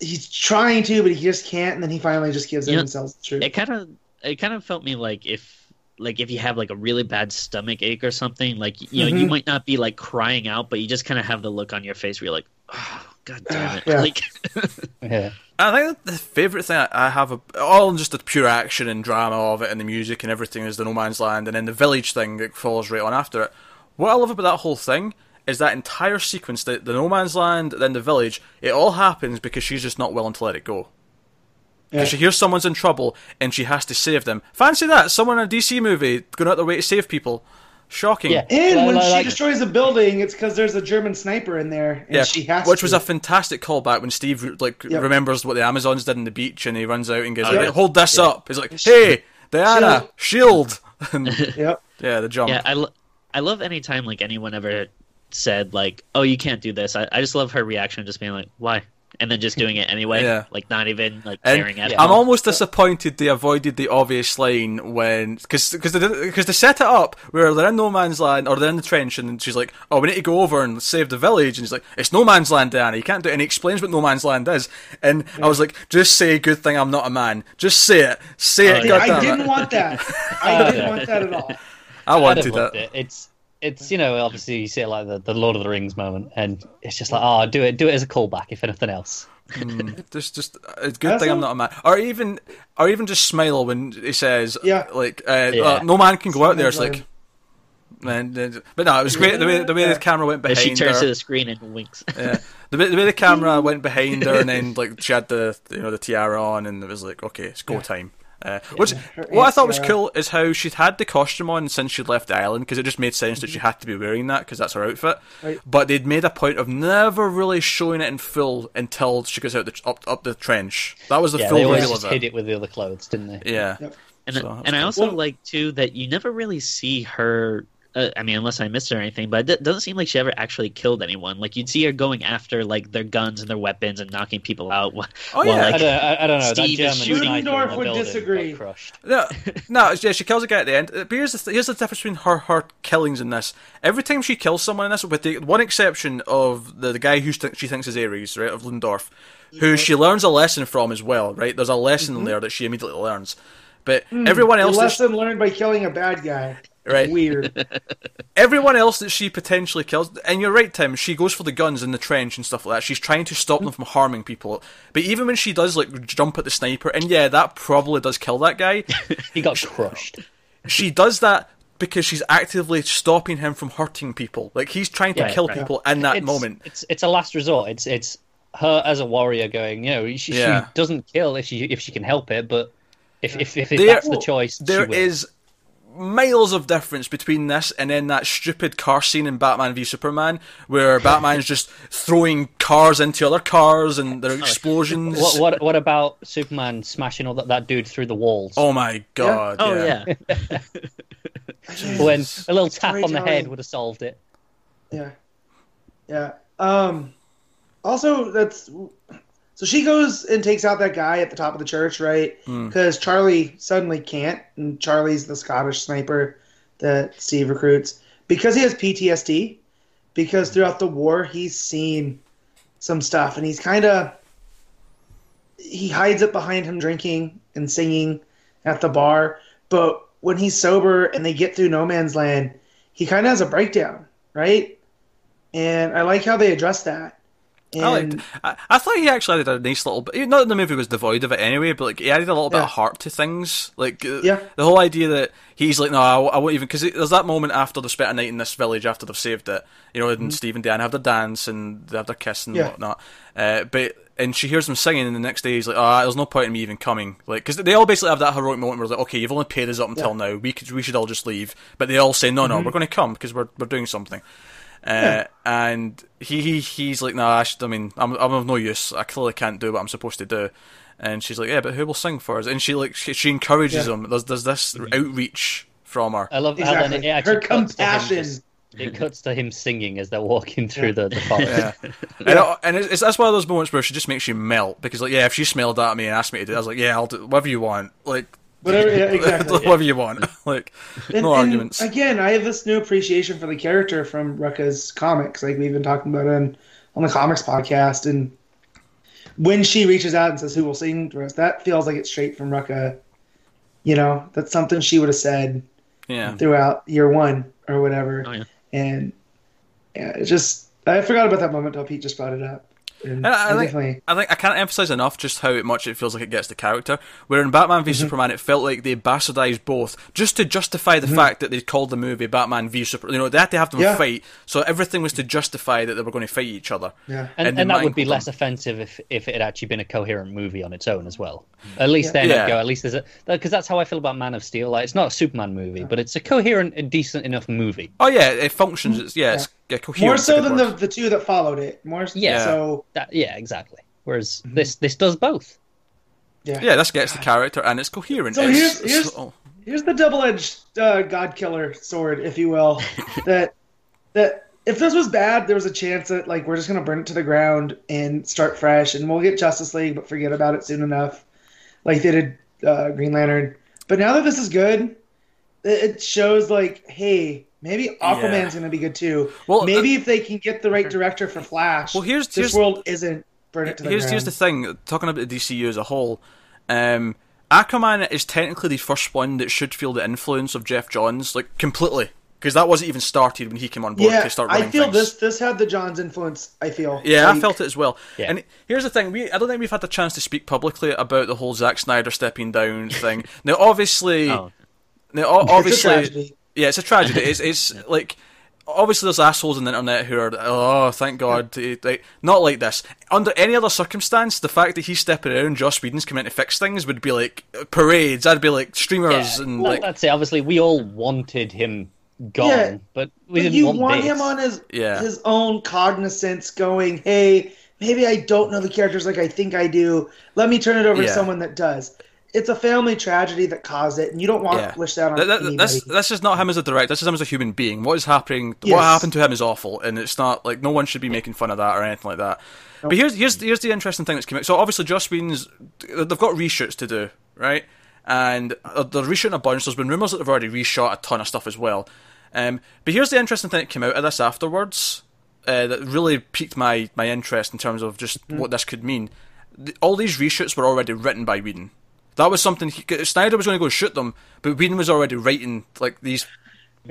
He's trying to, but he just can't, and then he finally just gives himself the truth. It kind of felt me like if you have like a really bad stomach ache or something, like you know, you might not be like crying out, but you just kind of have the look on your face where you're like, oh, god damn it. Yeah. Like, I think the favourite thing I have, all just the pure action and drama of it and the music and everything, is the No Man's Land, and then the village thing that follows right on after it. What I love about that whole thing is that entire sequence, the No Man's Land, then the village, it all happens because she's just not willing to let it go. Yeah. She hears someone's in trouble and she has to save them. Fancy that, someone in a DC movie going out their way to save people. Shocking. Yeah. And when she destroys a building, it's because there's a German sniper in there, and she has to. Which was a fantastic callback when Steve remembers what the Amazons did on the beach, and he runs out and goes, hold this up. He's like, hey, Diana, shield. Yep. Yeah, the jump. Yeah, I love any time anyone ever said, oh, you can't do this. I just love her reaction, just being like, why? And then just doing it anyway, not even caring at all. I'm almost disappointed they avoided the obvious line when, because they set it up where they're in No Man's Land, or they're in the trench, and she's like, oh, we need to go over and save the village, and he's like, it's No Man's Land, Diana, you can't do it, and he explains what No Man's Land is, and I was like, just say good thing I'm not a man, just say it, I didn't want that, I didn't want that at all. I wanted that. It's obviously you see it like the Lord of the Rings moment, and it's just like, oh, do it as a callback if anything else. Just it's good thing I'm not a man, or even just smile when he says, no man can go out there. It's like, man, but no, it was great the way the camera went behind her. She turns to the screen and winks. Yeah, the way the camera went behind her, and then she had the the tiara on, and it was like, okay, it's go time. What I thought was cool is how she'd had the costume on since she'd left the island, because it just made sense that she had to be wearing that because that's her outfit, but they'd made a point of never really showing it in full until she goes out up the trench. That was the full reveal of it. They just hid it with the other clothes, didn't they? Yeah. Yep. And I also like too that you never really see her, unless I missed it or anything, but it doesn't seem like she ever actually killed anyone. You'd see her going after, their guns and their weapons and knocking people out. I don't know. Steve is shooting Ludendorff would disagree. No, she kills a guy at the end. Here's the difference between her killings in this. Every time she kills someone in this, with the one exception of the guy who she thinks is Ares, right, of Ludendorff, who she learns a lesson from as well, right? There's a lesson there that she immediately learns. But everyone else... The lesson learned by killing a bad guy. Right. Weird. Everyone else that she potentially kills, and you're right, Tim, she goes for the guns in the trench and stuff like that. She's trying to stop them from harming people. But even when she does jump at the sniper, and that probably does kill that guy. He got crushed. She does that because she's actively stopping him from hurting people. He's trying to kill people in that moment. It's a last resort. It's her as a warrior going, she doesn't kill if she can help it, but if that's the choice, there she will. Is miles of difference between this and then that stupid car scene in Batman v Superman where Batman's just throwing cars into other cars and there are explosions. What about Superman smashing all that dude through the walls? Oh my god! Yeah. When a little tap on the head would have solved it. Yeah. Also, so she goes and takes out that guy at the top of the church, right? Because Charlie suddenly can't, and Charlie's the Scottish sniper that Steve recruits. Because he has PTSD, because throughout the war he's seen some stuff, and he's he hides it behind him drinking and singing at the bar, but when he's sober and they get through No Man's Land, he has a breakdown, right? And I like how they address that. I thought he actually added a nice little bit. Not that the movie was devoid of it anyway, but he added a little bit of heart to things. The whole idea that he's like, no, I won't even. Because there's that moment after they've spent a night in this village after they've saved it. And Steve and Dan have their dance and they have their kiss and whatnot. And she hears them singing, and the next day he's like, there's no point in me even coming. Because they all basically have that heroic moment where they're like, okay, you've only paid us up until now. We should all just leave. But they all say, no, we're going to come because we're doing something. And he's like, nah, I'm of no use. I clearly can't do what I'm supposed to do. And she's like, yeah, but who will sing for us? And she encourages him. There's this outreach from her. I love how her compassion. It cuts to him singing as they're walking through the forest. Yeah. And that's one of those moments where she just makes you melt because, if she smelled at me and asked me to do, I was like, yeah, I'll do whatever you want. Whatever, exactly. Whatever you want. No arguments. Again, I have this new appreciation for the character from Rucka's comics. We've been talking about it on the comics podcast. And when she reaches out and says, who will sing to us, that feels like it's straight from Rucka. That's something she would have said throughout year one or whatever. Oh, yeah. And I forgot about that moment until Pete just brought it up. And I think I can't emphasize enough just how much it feels like it gets the character. Where in Batman v Superman, it felt like they bastardized both just to justify the fact that they called the movie Batman v Superman. You know, they had to have them fight, so everything was to justify that they were going to fight each other. Yeah, and that would be less offensive if it had actually been a coherent movie on its own as well. At least then it'd go. At least there's a, because that's how I feel about Man of Steel. Like, it's not a Superman movie, but it's a coherent and decent enough movie. Oh yeah, it functions. It's, it's coherent. More so than the two that followed it. More so. That, exactly. Whereas this does both. Yeah, this gets the character and it's coherent. So here's the double-edged God Killer sword, if you will. that if this was bad, there was a chance that like we're just gonna burn it to the ground and start fresh, and we'll get Justice League, but forget about it soon enough, like they did Green Lantern. But now that this is good, it shows like, hey. Maybe Aquaman's going to be good too. Well, maybe if they can get the right director for Flash, this world isn't burnt to the ground. Here's the thing, talking about the DCU as a whole, Aquaman is technically the first one that should feel the influence of Geoff Johns, like, completely. Because that wasn't even started when he came on board to start running things. I feel this had the Johns influence, I feel. Yeah, like, I felt it as well. Yeah. And here's the thing, I don't think we've had the chance to speak publicly about the whole Zack Snyder stepping down thing. Now, obviously... Oh. Obviously. Yeah, it's a tragedy. It's like, obviously there's assholes on the internet who are, oh, thank God, like, not like this. Under any other circumstance, the fact that he's stepping around, Joss Whedon's coming to fix things would be like parades. I'd be like streamers and like... That's it. Obviously, we all wanted him gone, but we didn't want him on his own cognizance going, hey, maybe I don't know the characters like I think I do. Let me turn it over to someone that does. It's a family tragedy that caused it, and you don't want to wish that on anybody. This is not him as a director. This is him as a human being. What is happening? Yes. What happened to him is awful, and it's not like no one should be making fun of that or anything like that. Nope. But here's the interesting thing that's come out. So obviously, Joss Whedon's they've got reshoots to do, right? And they're reshooting a bunch. There's been rumours that they've already reshot a ton of stuff as well. But here's the interesting thing that came out of this afterwards that really piqued my interest in terms of just what this could mean. All these reshoots were already written by Whedon. That was something... Snyder was going to go shoot them, but Whedon was already writing like these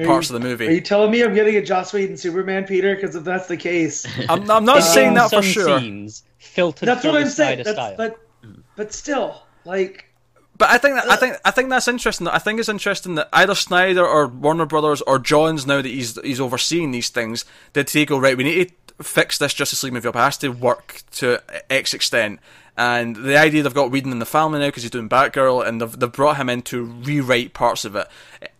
parts of the movie. Are you telling me I'm getting a Joss Whedon Superman, Peter? Because if that's the case... I'm not saying that for sure. Some scenes filtered through the Snyder style. But still, like... But I think that's interesting. I think it's interesting that either Snyder or Warner Brothers or Johns, now that he's overseeing these things, did they go, right, we need to fix this Justice League movie up. It has to work to X extent. And the idea they've got Whedon in the family now because he's doing Batgirl, and they've brought him in to rewrite parts of it.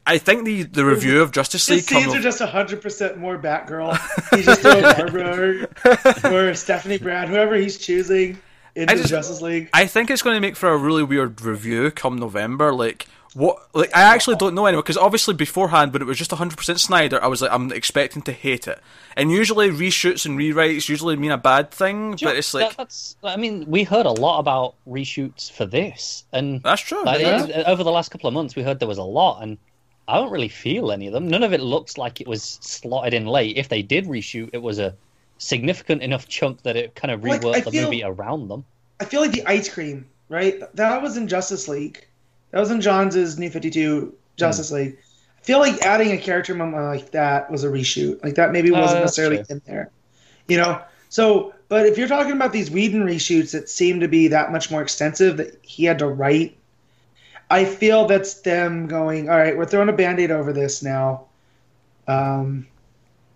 I think the review of Justice League... His scenes are just 100% more Batgirl. He's just throwing Barbara or Stephanie Brown, whoever he's choosing into Justice League. I think it's going to make for a really weird review come November. I actually don't know anymore, because obviously beforehand, when it was just 100% Snyder, I was like, I'm expecting to hate it. And usually reshoots and rewrites usually mean a bad thing, but it's like... we heard a lot about reshoots for this, and... That's true. Over the last couple of months, we heard there was a lot, and I don't really feel any of them. None of it looks like it was slotted in late. If they did reshoot, it was a significant enough chunk that it kind of reworked movie around them. I feel like the ice cream, right? That was in Justice League. That was in Johns' New 52 Justice League. I feel like adding a character moment like that was a reshoot. Like, that maybe wasn't necessarily in there. You know? So, but if you're talking about these Whedon reshoots that seem to be that much more extensive that he had to write, I feel that's them going, all right, we're throwing a Band-Aid over this now. And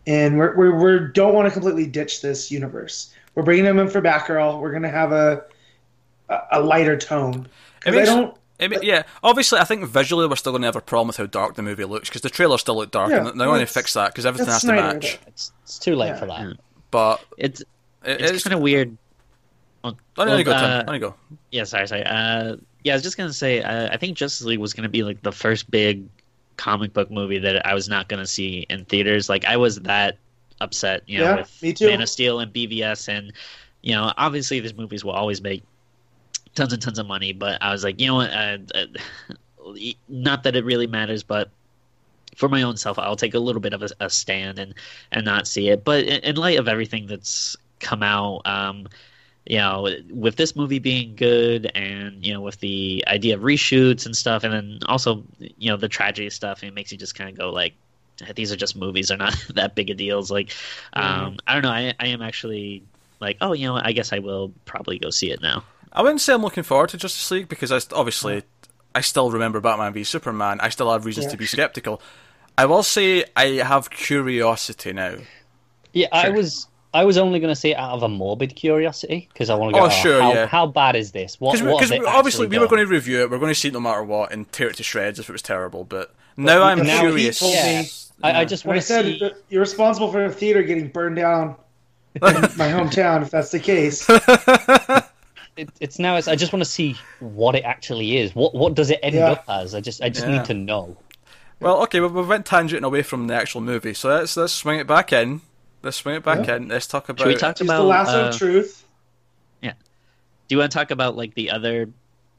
we don't want to completely ditch this universe. We're bringing him in for Batgirl. We're going to have a lighter tone. Obviously, I think visually we're still going to have a problem with how dark the movie looks, because the trailer still looked dark, and they want to fix that, because everything has to match. It's too late for that. But it's kind of weird. There you go. Yeah, sorry. I was just going to say, I think Justice League was going to be like the first big comic book movie that I was not going to see in theaters. Like, I was that upset, with Man of Steel and BVS, and, obviously these movies will always make tons and tons of money, but I was like, you know what, not that it really matters, but for my own self, I'll take a little bit of a stand and not see it. But in light of everything that's come out, with this movie being good, and, with the idea of reshoots and stuff, and then also, the tragedy stuff, it makes you just kind of go like, these are just movies, they're not that big of deals. Like, I don't know, I am actually... like, oh, you know what, I guess I will probably go see it now. I wouldn't say I'm looking forward to Justice League, because I still remember Batman v Superman. I still have reasons to be skeptical. I will say I have curiosity now. Yeah, sure. I was only going to say out of a morbid curiosity, because I want to go, how bad is this? Because obviously we were going to review it, we're going to see it no matter what, and tear it to shreds if it was terrible, but now I'm curious. I just want to see... You're responsible for a theater getting burned down in my hometown, if that's the case. I just want to see what it actually is. What does it end up as? I just need to know. Well, okay, we went tangenting away from the actual movie, so let's swing it back in. Let's talk about... Should we talk about... the Lasso of Truth. Yeah. Do you want to talk about, like, the other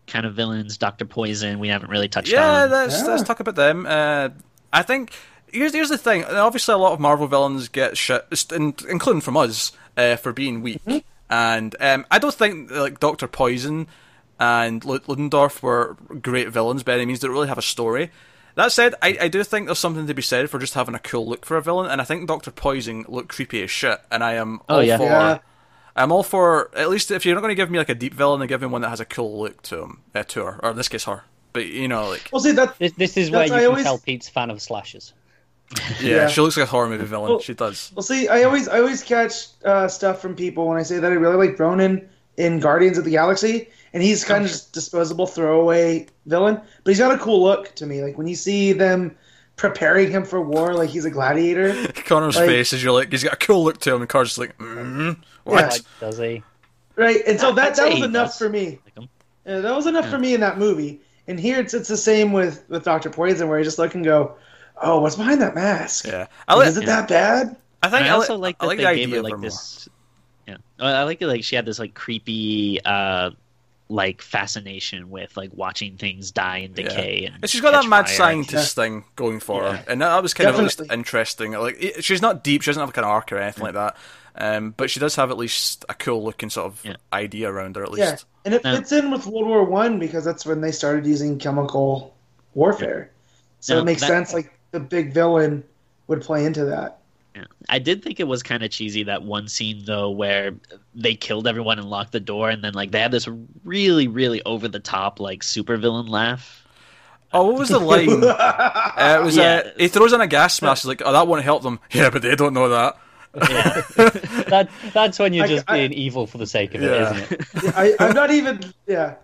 kind of villains, Dr. Poison, we haven't really touched on? Let's talk about them. I think... Here's the thing. Obviously, a lot of Marvel villains get shit, including from us, for being weak. Mm-hmm. And I don't think, like, Dr. Poison and Ludendorff were great villains by any means. They don't really have a story. That said, I do think there's something to be said for just having a cool look for a villain, and I think Dr. Poison looked creepy as shit, and I am all for, at least if you're not going to give me like a deep villain, then give me one that has a cool look to her, or in this case her. But you know, like, well, see, this is where you can tell Pete's fan of slashers. Yeah, she looks like a horror movie villain. Well, she does. Well, see, I always catch stuff from people when I say that I really like Ronan in Guardians of the Galaxy, and he's kind of just disposable throwaway villain, but he's got a cool look to me. Like, when you see them preparing him for war, like he's a gladiator. Connor's face is, you're like, he's got a cool look to him, and Connor's just like, what? Yeah. Like, does he? Right, and so that was enough for me. That was enough for me in that movie. And here it's the same with Dr. Poison, where you just look and go, oh, what's behind that mask? Yeah, is it that bad? I think I also like that they gave her like this. Yeah, I like it. Like, she had this like creepy, like, fascination with like watching things die and decay, and she's got that mad scientist thing going for her, and that was kind of at least interesting. Like, she's not deep; she doesn't have like an arc or anything like that, but she does have at least a cool looking sort of idea around her. At least, and it fits in with World War I, because that's when they started using chemical warfare, so it makes sense. Like, the big villain would play into that. Yeah. I did think it was kind of cheesy, that one scene though where they killed everyone and locked the door, and then like they had this really, really over the top like supervillain laugh. Oh, what was the line? It was he throws in a gas mask. He's like, oh, that won't help them. Yeah, but they don't know that. Yeah. That's when you're just being evil for the sake of it, isn't it?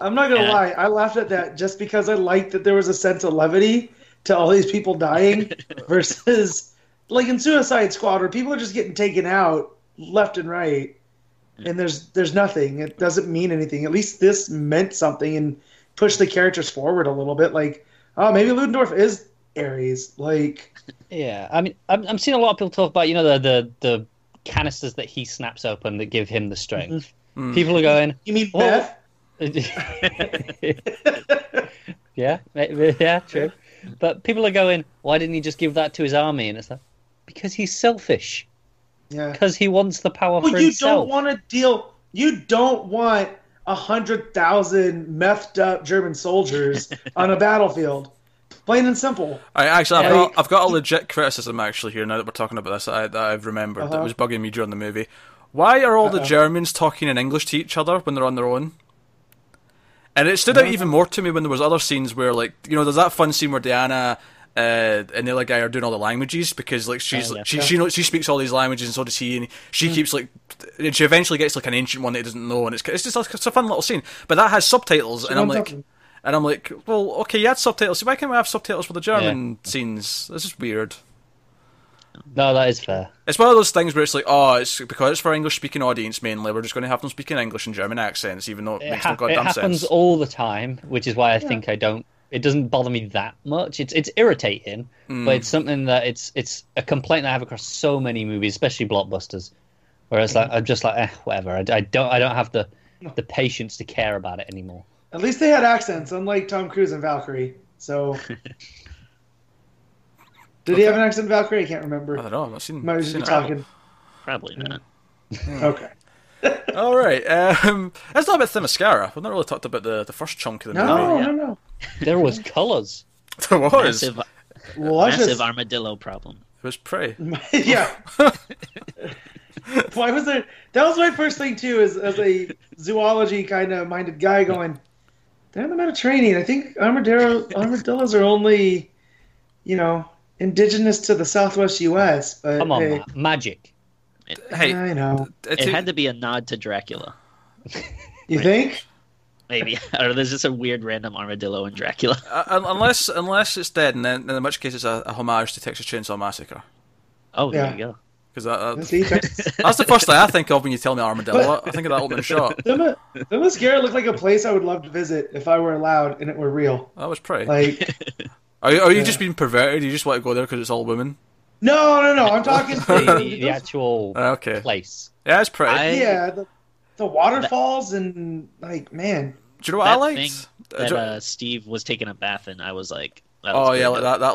I'm not gonna lie. I laughed at that just because I liked that there was a sense of levity to all these people dying versus. Like in Suicide Squad, where people are just getting taken out left and right, and there's nothing. It doesn't mean anything. At least this meant something and pushed the characters forward a little bit. Like, oh, maybe Ludendorff is Ares. Like, yeah. I mean, I'm seeing a lot of people talk about, you know, the canisters that he snaps open that give him the strength. Mm-hmm. People are going, you mean Beth? Yeah, true. But people are going, why didn't he just give that to his army? And it's like, because he's selfish. Yeah. Because he wants the power for himself. Well, you don't want to deal... You don't want 100,000 methed-up German soldiers on a battlefield. Plain and simple. I've got a legit criticism, actually, here, now that we're talking about this, that I've remembered, that was bugging me during the movie. Why are all the Germans talking in English to each other when they're on their own? And it stood out even more to me when there was other scenes where, like, you know, there's that fun scene where Diana... and the other guy are doing all the languages, because like she speaks all these languages, and so does he, and she keeps like, and she eventually gets like an ancient one that he doesn't know, and it's just it's a fun little scene, but that has subtitles, and I'm like, well, okay, you had subtitles, so why can't we have subtitles for the German scenes? This is weird. No, that is fair. It's one of those things where it's like, oh, it's because it's for English speaking audience mainly, we're just going to have them speak in English and German accents, even though it makes no goddamn sense. It happens all the time, which is why I think it doesn't bother me that much. It's irritating, but it's something that it's a complaint that I have across so many movies, especially blockbusters, where it's like, I'm just like, whatever. I don't have the patience to care about it anymore. At least they had accents, unlike Tom Cruise and Valkyrie. So did he have an accent, Valkyrie? I can't remember. I don't know. I've not seen. Might just be talking. Probably not. Okay. All right. Let's talk about Themyscira. We've not really talked about the first chunk of the movie. No. There was colours. There was. Massive armadillo problem. It was prey. Yeah. Why was there? That was my first thing too, as a zoology kind of minded guy going, they're in the Mediterranean. I think armadillos are only, you know, indigenous to the Southwest U.S. But come on, hey, magic. Hey, I know it had to be a nod to Dracula. You think? Maybe. Or there's just a weird random armadillo in Dracula. unless it's dead, and then in which case it's a homage to Texas Chainsaw Massacre. Oh, yeah. There you go. That's the first thing I think of when you tell me armadillo. I think of that opening shot. The mascara looked like a place I would love to visit if I were allowed and it were real. That was pretty. Like, are you just being perverted? You just want to go there because it's all women? No. I'm talking the actual place. Yeah, it's pretty. The waterfalls and, like, man. Do you know what I liked? That Steve was taking a bath in, I was like... That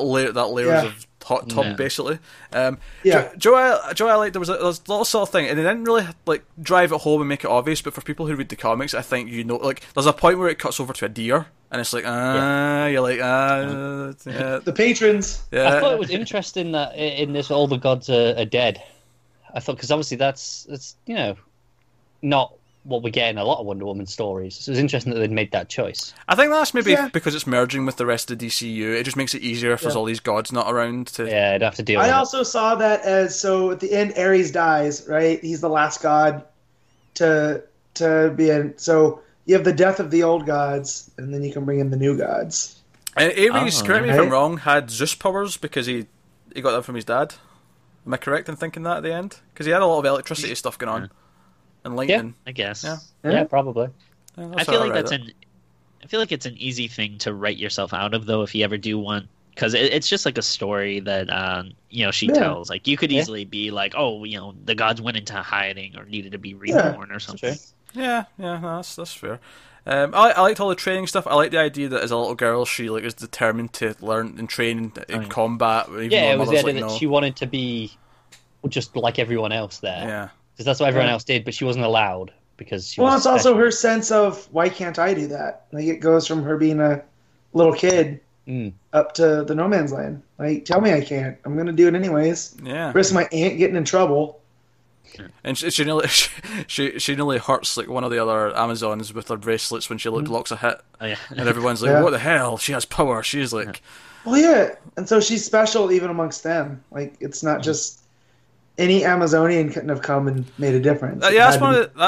layers of hot tub, basically. Joe, I like, there was a sort of thing, and they didn't really like drive it home and make it obvious. But for people who read the comics, I think you know, like, there's a point where it cuts over to a deer, and it's like, you're like, the patrons. Yeah. I thought it was interesting that in this, all the gods are dead. I thought, because obviously that's you know, not what we get in a lot of Wonder Woman stories. So it was interesting that they'd made that choice. I think that's maybe because it's merging with the rest of the DCU. It just makes it easier if there's all these gods not around to... Yeah, I'd have to deal with it. I also saw that as... So, at the end, Ares dies, right? He's the last god to be in... So, you have the death of the old gods, and then you can bring in the new gods. And Ares, correct me if I'm wrong, had Zeus powers because he got that from his dad. Am I correct in thinking that at the end? Because he had a lot of electricity stuff going on. And lightning, I guess. Yeah, probably. Yeah, I feel like I feel like it's an easy thing to write yourself out of, though, if you ever do want, because it's just like a story that you know, she tells. Like, you could easily be like, oh, you know, the gods went into hiding or needed to be reborn or something. Yeah, that's fair. I liked all the training stuff. I like the idea that as a little girl, she like is determined to learn and train in combat. Even it was the idea that she wanted to be just like everyone else there. Yeah. Because that's what everyone else did, but she wasn't allowed because she was special. It's also her sense of, why can't I do that? Like, it goes from her being a little kid up to the No Man's Land. Like, tell me I can't. I'm going to do it anyways. Yeah. Risk my aunt getting in trouble. And she nearly hurts like one of the other Amazons with her bracelets when she locks a hit. Oh, yeah. And everyone's like, what the hell? She has power. She's like... Well, yeah. And so she's special even amongst them. Like, it's not just... Any Amazonian couldn't have come and made a difference. That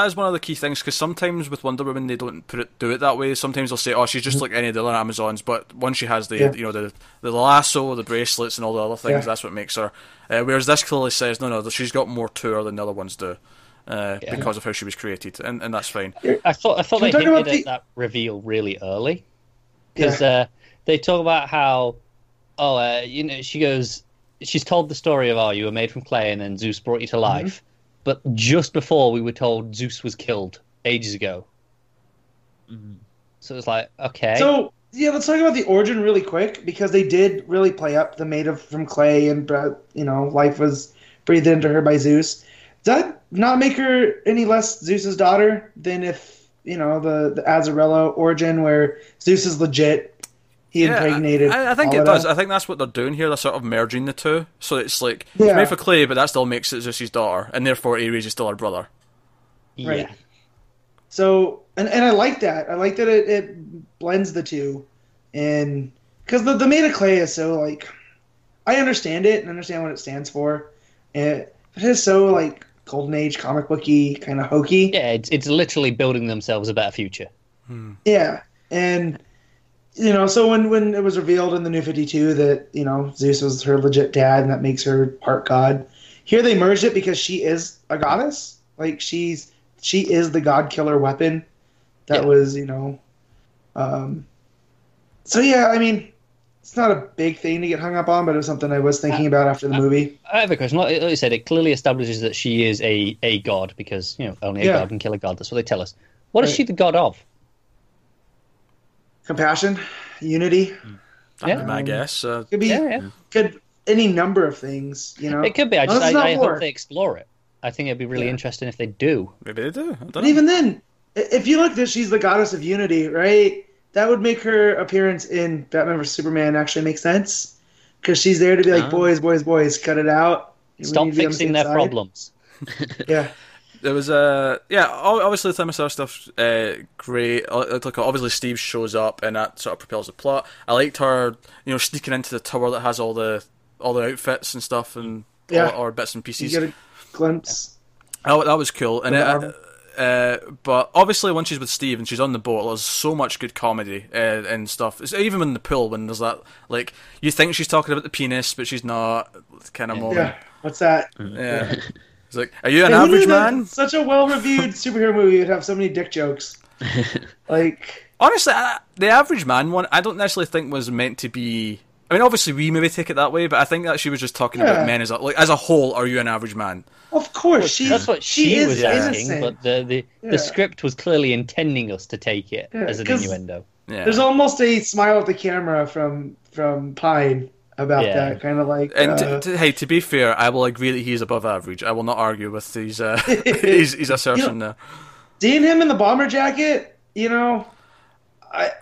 is one of the key things, because sometimes with Wonder Woman they don't do it that way. Sometimes they'll say, "Oh, she's just like any of the other Amazons," but once she has the you know the lasso, the bracelets, and all the other things, that's what makes her. Whereas this clearly says, "No, she's got more to her than the other ones do," because of how she was created, and that's fine. I thought they hinted at that reveal really early, because they talk about how you know, she goes. She's told the story of, you were made from clay and then Zeus brought you to life. But just before, we were told Zeus was killed ages ago. So it's like, okay. So, yeah, let's talk about the origin really quick, because they did really play up the made from clay and, you know, life was breathed into her by Zeus. Does that not make her any less Zeus's daughter than if, you know, the Azarello origin where Zeus is legit? He impregnated. I think it does. I think that's what they're doing here. They're sort of merging the two. So it's like, it's made for clay, but that still makes it Zeus's daughter, and therefore Ares is still her brother. Right. Yeah. So, and I like that. I like that it blends the two. And because the made of clay is so, like, I understand it and understand what it stands for. It is so, like, golden age comic booky, kind of hokey. Yeah, it's literally building themselves a better future. Yeah. And... You know, so when it was revealed in the New 52 that, you know, Zeus was her legit dad and that makes her part god, here they merged it because she is a goddess. Like, she is the god-killer weapon that was, you know... so, yeah, I mean, it's not a big thing to get hung up on, but it was something I was thinking about after the movie. I have a question. Like I said, it clearly establishes that she is a god because, you know, only a god can kill a god. That's what they tell us. What is she the god of? Compassion, unity. That'd be my guess. Could be could any number of things, you know. It could be. I hope they explore it. I think it'd be really interesting if they do. Maybe they do. But even then, if you look, she's the goddess of unity, right? That would make her appearance in Batman v Superman actually make sense, because she's there to be like, boys, boys, boys, cut it out. Stop fixing their problems. Yeah. There was a... Yeah, obviously the Thermostar stuff's great. Obviously Steve shows up and that sort of propels the plot. I liked her, you know, sneaking into the tower that has all the outfits and stuff and or bits and pieces. You get a glimpse. Oh, that was cool. And but obviously when she's with Steve and she's on the boat, there's so much good comedy and stuff. It's, even in the pool when there's that, like, you think she's talking about the penis, but she's not. Kind of moment. Yeah, what's that? Yeah. It's like, are you an average man? Such a well-reviewed superhero movie would have so many dick jokes. Like, honestly, the average man one, I don't necessarily think was meant to be. I mean, obviously we maybe take it that way, but I think that she was just talking about men as a whole. Are you an average man? Of course, that's what she was asking. But the script was clearly intending us to take it as an innuendo. Yeah. There's almost a smile at the camera from Pine about that, kind of like... And to be fair, I will agree that he's above average. I will not argue with these his assertion there. Seeing him in the bomber jacket, you know...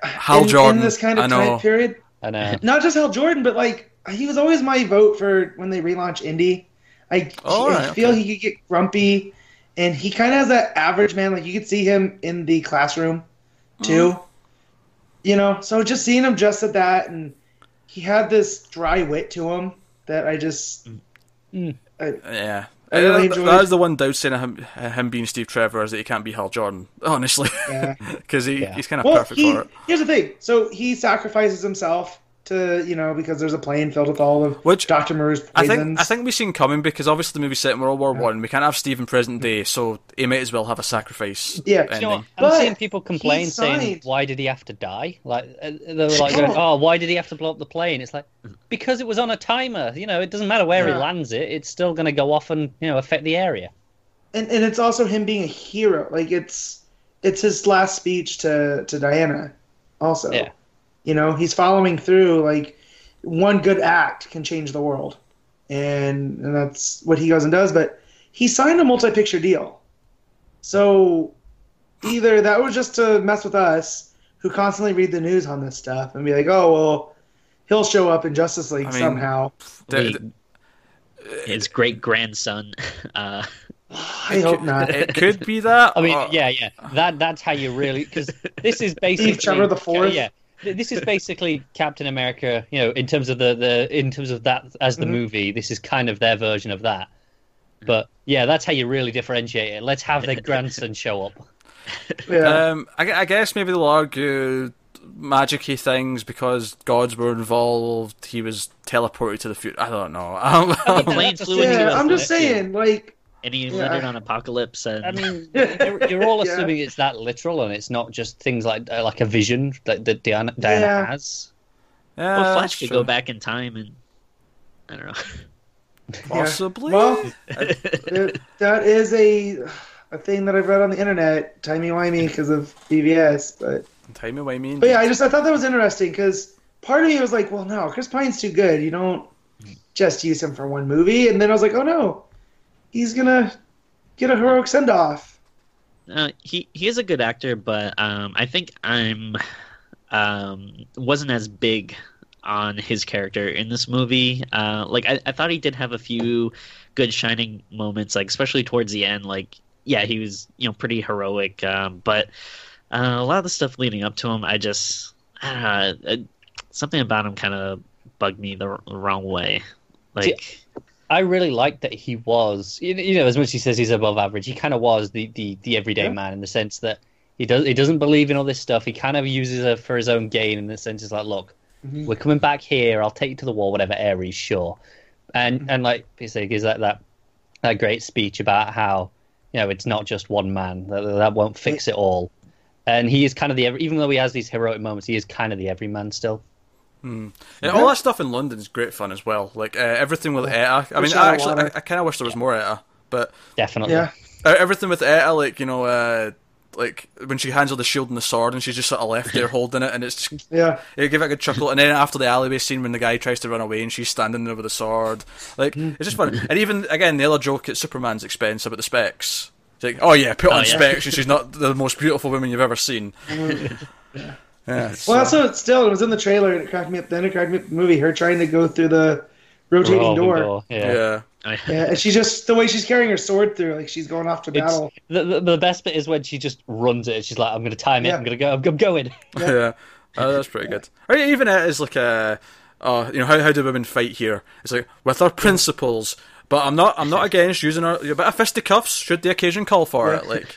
Hal Jordan, in this kind of time period. I know. Not just Hal Jordan, but like, he was always my vote for when they relaunch Indy. I feel he could get grumpy, and he kind of has that average man. Like, you could see him in the classroom, too. Mm. You know? So just seeing him just at that, and... He had this dry wit to him that I just... I really enjoyed. That was the one downside of him being Steve Trevor, is that he can't be Hal Jordan, honestly. Because he's kind of perfect for it. Here's the thing. So he sacrifices himself to, you know, because there's a plane filled with all of Dr. Moreau's poisons. I think we've seen coming, because obviously the movie's set in World War One. We can't have Steve in present day, so he might as well have a sacrifice. Yeah. You know, I'm seeing people complain saying, why did he have to die? Like, they were like, going, why did he have to blow up the plane? It's like, because it was on a timer. You know, it doesn't matter where he lands it. It's still going to go off and, you know, affect the area. And it's also him being a hero. Like, it's his last speech to Diana also. Yeah. You know, he's following through, like, one good act can change the world. And that's what he goes and does. But he signed a multi-picture deal. So either that was just to mess with us, who constantly read the news on this stuff, and be like, oh, well, he'll show up in Justice League somehow. His great-grandson... I hope not. It could be that. I mean, yeah. That's how you really... Because this is basically... Steve Trevor the Fourth. Yeah. This is basically Captain America, you know, in terms of that as the movie. This is kind of their version of that. But yeah, that's how you really differentiate it. Let's have their grandson show up. Yeah. I guess maybe they'll argue magic-y things because gods were involved. He was teleported to the future. I don't know. I'm just saying, like. And he landed on Apocalypse. And... I mean, you're all assuming it's that literal, and it's not just things like a vision that Diana has. Yeah, well, Flash could go back in time, and I don't know. Possibly. Well, that is a thing that I've read on the internet, timey-wimey because of BVS, but timey-wimey. But yeah, I thought that was interesting because part of me was like, well, no, Chris Pine's too good. You don't just use him for one movie, and then I was like, oh no. He's going to get a heroic send-off. He is a good actor, but I think I wasn't as big on his character in this movie. I thought he did have a few good shining moments, like especially towards the end. Like, yeah, he was, you know, pretty heroic, but a lot of the stuff leading up to him, something about him kind of bugged me the wrong way. Like. I really liked that he was, you know, as much as he says he's above average, he kind of was the everyday man in the sense that he doesn't believe in all this stuff. He kind of uses it for his own gain in the sense it's like, look, we're coming back here. I'll take you to the wall, whatever, Ares, sure. And like he said, gives that great speech about how, you know, it's not just one man that won't fix it all. And he is kind of even though he has these heroic moments, he is kind of the everyman still. Mm. Yeah, all that stuff in London is great fun as well. Like everything with Etta. I mean, I kind of wish there was more Etta, but definitely, everything with Etta, like, you know, like when she hands her the shield and the sword, and she's just sort of left there holding it, and it's just, you give it a good chuckle. And then after the alleyway scene when the guy tries to run away and she's standing there with the sword, like it's just fun. And even again, the other joke at Superman's expense about the specs. It's like, oh yeah, put on specs, and she's not the most beautiful woman you've ever seen. Yeah. Yeah, well, also, it was in the trailer, and it cracked me up. Then it cracked me up the movie. Her trying to go through the revolving door. Yeah, and she just, the way she's carrying her sword through, like she's going off to battle. The best bit is when she just runs it. She's like, I'm going to time it. Yeah. I'm going. Yeah. Oh, that's pretty good. Or even it is like a, you know, how do women fight here? It's like with our principles, but I'm not against using a bit of fisticuffs should the occasion call for it. Like,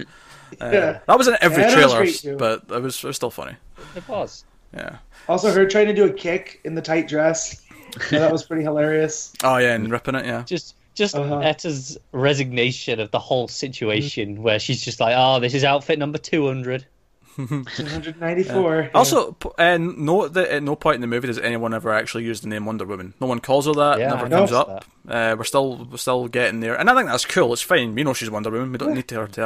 that was in every trailer, but it was still funny. It was. Yeah. Also, her trying to do a kick in the tight dress. Yeah, that was pretty hilarious. Oh yeah, and ripping it, yeah. Just Etta's resignation of the whole situation, where she's just like, "Oh, this is outfit number 200." 294. Yeah. Also, note that at no point in the movie does anyone ever actually use the name Wonder Woman. No one calls her that. Yeah, never comes up. We're still getting there, and I think that's cool. It's fine. We know she's Wonder Woman. We don't need her to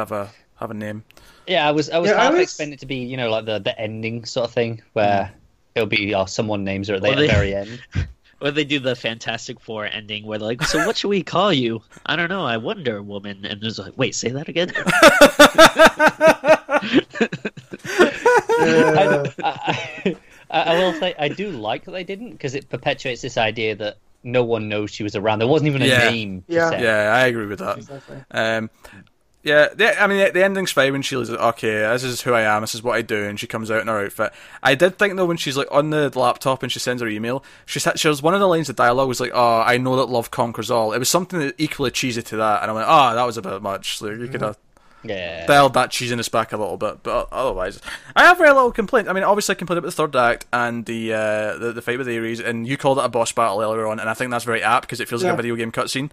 have a name. Yeah, I was expecting it to be, you know, like the ending sort of thing where it'll be someone names her at the very end. Or they do the Fantastic Four ending where they're like, so what should we call you? I don't know, I Wonder Woman. And there's like, wait, say that again? I will say, I do like that they didn't, because it perpetuates this idea that no one knows she was around. There wasn't even a name. Yeah, I agree with that. Exactly. I mean, the ending's fine when she's like, okay, this is who I am, this is what I do, and she comes out in her outfit. I did think, though, when she's like on the laptop and she sends her email, she was one of the lines of dialogue was like, oh, I know that love conquers all. It was something that equally cheesy to that, and I went, oh, that was a bit much. Like, you could have dialed that cheesiness back a little bit, but otherwise, I have very little complaint. I mean, obviously I complained about the third act and the fight with Ares, and you called it a boss battle earlier on, and I think that's very apt, because it feels like a video game cutscene.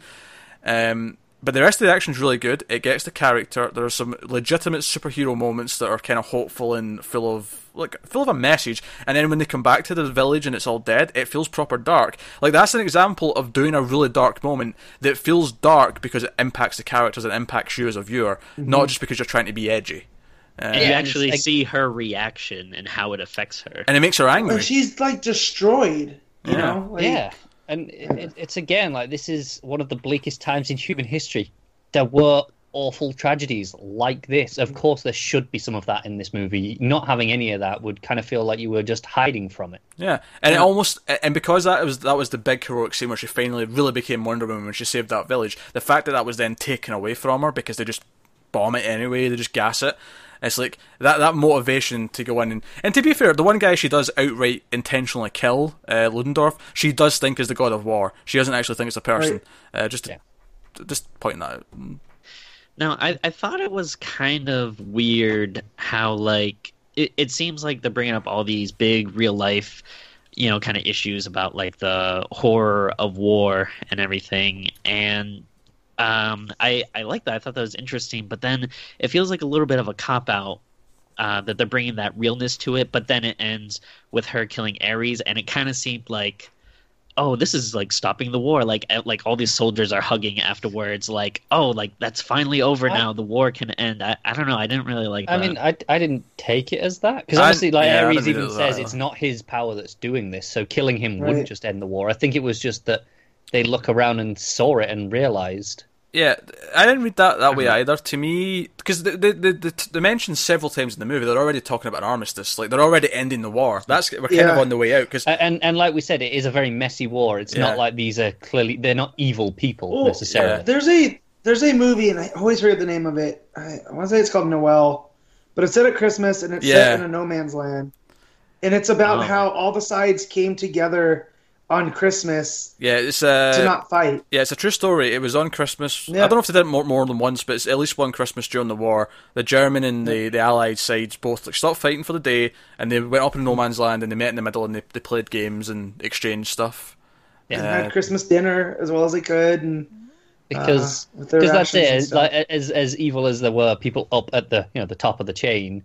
But the rest of the action's really good. It gets the character. There are some legitimate superhero moments that are kind of hopeful and full of a message. And then when they come back to the village and it's all dead, it feels proper dark. Like, that's an example of doing a really dark moment that feels dark because it impacts the characters and impacts you as a viewer, not just because you're trying to be edgy. And you actually see her reaction and how it affects her. And it makes her angry. Well, she's, like, destroyed. You know? Like... Yeah. And it's again, like, this is one of the bleakest times in human history. There were awful tragedies like this. Of course, there should be some of that in this movie. Not having any of that would kind of feel like you were just hiding from it. Yeah, and it almost, and because that was the big heroic scene where she finally really became Wonder Woman when she saved that village. The fact that was then taken away from her because they just bomb it anyway, they just gas it. It's like that motivation to go in and to be fair, the one guy she does outright intentionally kill, Ludendorff, she does think is the god of war. She doesn't actually think it's a person. Right. Just pointing that out. Now, I thought it was kind of weird how, like, it seems like they're bringing up all these big real life, you know, kind of issues about, like, the horror of war and everything, and. I like that. I thought that was interesting, but then it feels like a little bit of a cop-out that they're bringing that realness to it, but then it ends with her killing Ares, and it kind of seemed like, oh, this is like stopping the war. Like all these soldiers are hugging afterwards, like, oh, like that's finally over now. The war can end. I don't know. I didn't really like that. I mean, I didn't take it as that. Because obviously, like, Ares even says it's not his power that's doing this, so killing him wouldn't just end the war. I think it was just that they look around and saw it and realised. Yeah, I didn't read that way either. To me, because they mentioned several times in the movie, they're already talking about an armistice. Like, they're already ending the war. We're kind of on the way out. Cause... And like we said, it is a very messy war. It's not like these are clearly... They're not evil people, necessarily. Yeah. There's a movie, and I always forget the name of it. I want to say it's called Noel, but it's set at Christmas, and it's set in a no man's land. And it's about how all the sides came together... on Christmas, it's to not fight. Yeah, it's a true story. It was on Christmas. Yeah. I don't know if they did it more than once, but it's at least one Christmas during the war. The German and the Allied sides both, like, stopped fighting for the day, and they went up in no man's land, and they met in the middle, and they played games and exchanged stuff. Yeah. And had Christmas dinner as well as they could, and because that's it. Like, as evil as there were people up at the the top of the chain.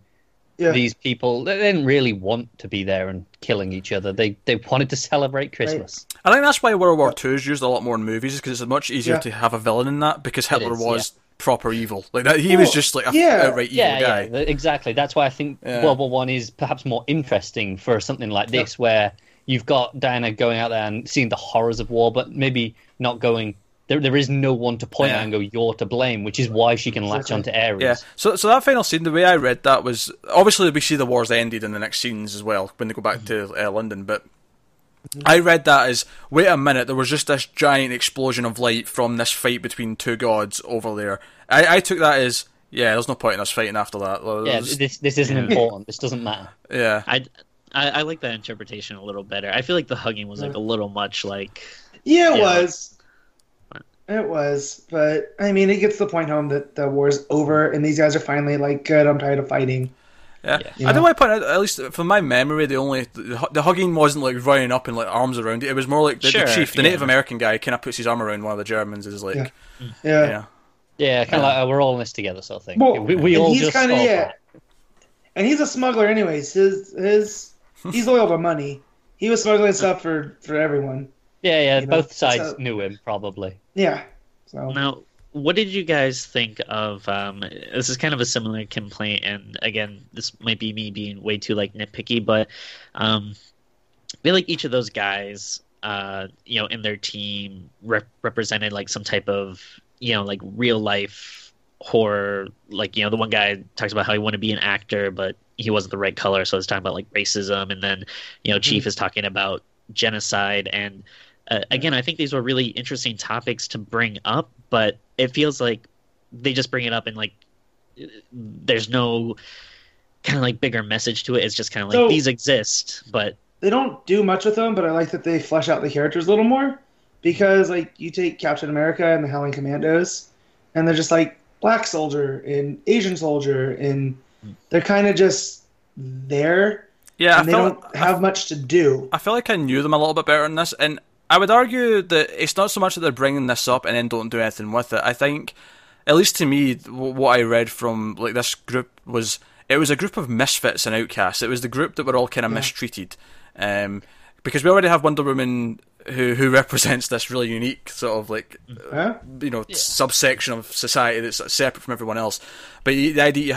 Yeah. These people, they didn't really want to be there and killing each other. They wanted to celebrate Christmas. Right. I think that's why World War II is used a lot more in movies, because it's much easier to have a villain in that, because Hitler was proper evil. Like that, he was just like a outright evil guy. Yeah, exactly. That's why I think World War One is perhaps more interesting for something like this, where you've got Diana going out there and seeing the horrors of war, but maybe not going... There is no one to point at and go, you're to blame, which is why she can latch onto Ares. Yeah. So that final scene, the way I read that was... Obviously, we see the war's ended in the next scenes as well, when they go back to London, but I read that as, wait a minute, there was just this giant explosion of light from this fight between two gods over there. I took that as, yeah, there's no point in us fighting after that. This isn't important. This doesn't matter. Yeah. I like that interpretation a little better. I feel like the hugging was like a little much, like... Yeah, it was. It was, but, I mean, it gets the point home that the war's over and these guys are finally like, good, I'm tired of fighting. Yeah. Yeah. I don't want to point out, at least from my memory, the hugging wasn't like running up and like arms around it. It was more like the chief, the Native American guy, kind of puts his arm around one of the Germans and is like... Yeah, kind of like, we're all in this together sort of thing. Well, we all just... And he's a smuggler anyways. He's loyal to money. He was smuggling stuff for everyone. Yeah, both sides knew him, probably. Yeah. So. Now, what did you guys think of... this is kind of a similar complaint, and again, this might be me being way too like nitpicky, but I feel like each of those guys in their team represented like some type of like real-life horror. Like, the one guy talks about how he wanted to be an actor, but he wasn't the right color, so he's talking about like racism, and then Chief is talking about genocide, and... again, I think these were really interesting topics to bring up, but it feels like they just bring it up and like there's no kind of like bigger message to it. It's just kind of like, so, these exist, but they don't do much with them. But I like that they flesh out the characters a little more, because like you take Captain America and the Howling Commandos, and they're just like black soldier and Asian soldier, and they're kind of just there. Yeah, and they don't have much to do. I feel like I knew them a little bit better in this, and I would argue that it's not so much that they're bringing this up and then don't do anything with it. I think, at least to me, what I read from like this group was, it was a group of misfits and outcasts. It was the group that were all kind of mistreated. Because we already have Wonder Woman, who represents this really unique sort of like, subsection of society that's separate from everyone else. But the idea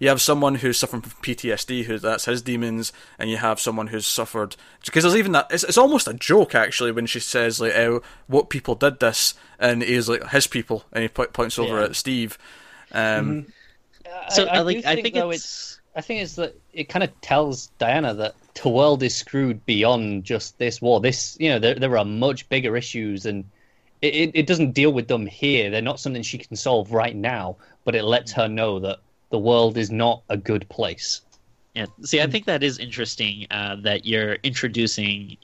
you have someone who's suffering from PTSD, that's his demons, and you have someone who's suffered, because there's even that, it's almost a joke actually when she says like, oh, what people did this, and he's like, his people, and he points over at Steve. I think it kind of tells Diana that the world is screwed beyond just this war. This, there are much bigger issues, and it doesn't deal with them here. They're not something she can solve right now, but it lets her know that the world is not a good place. Yeah. See, I think that is interesting that you're introducing,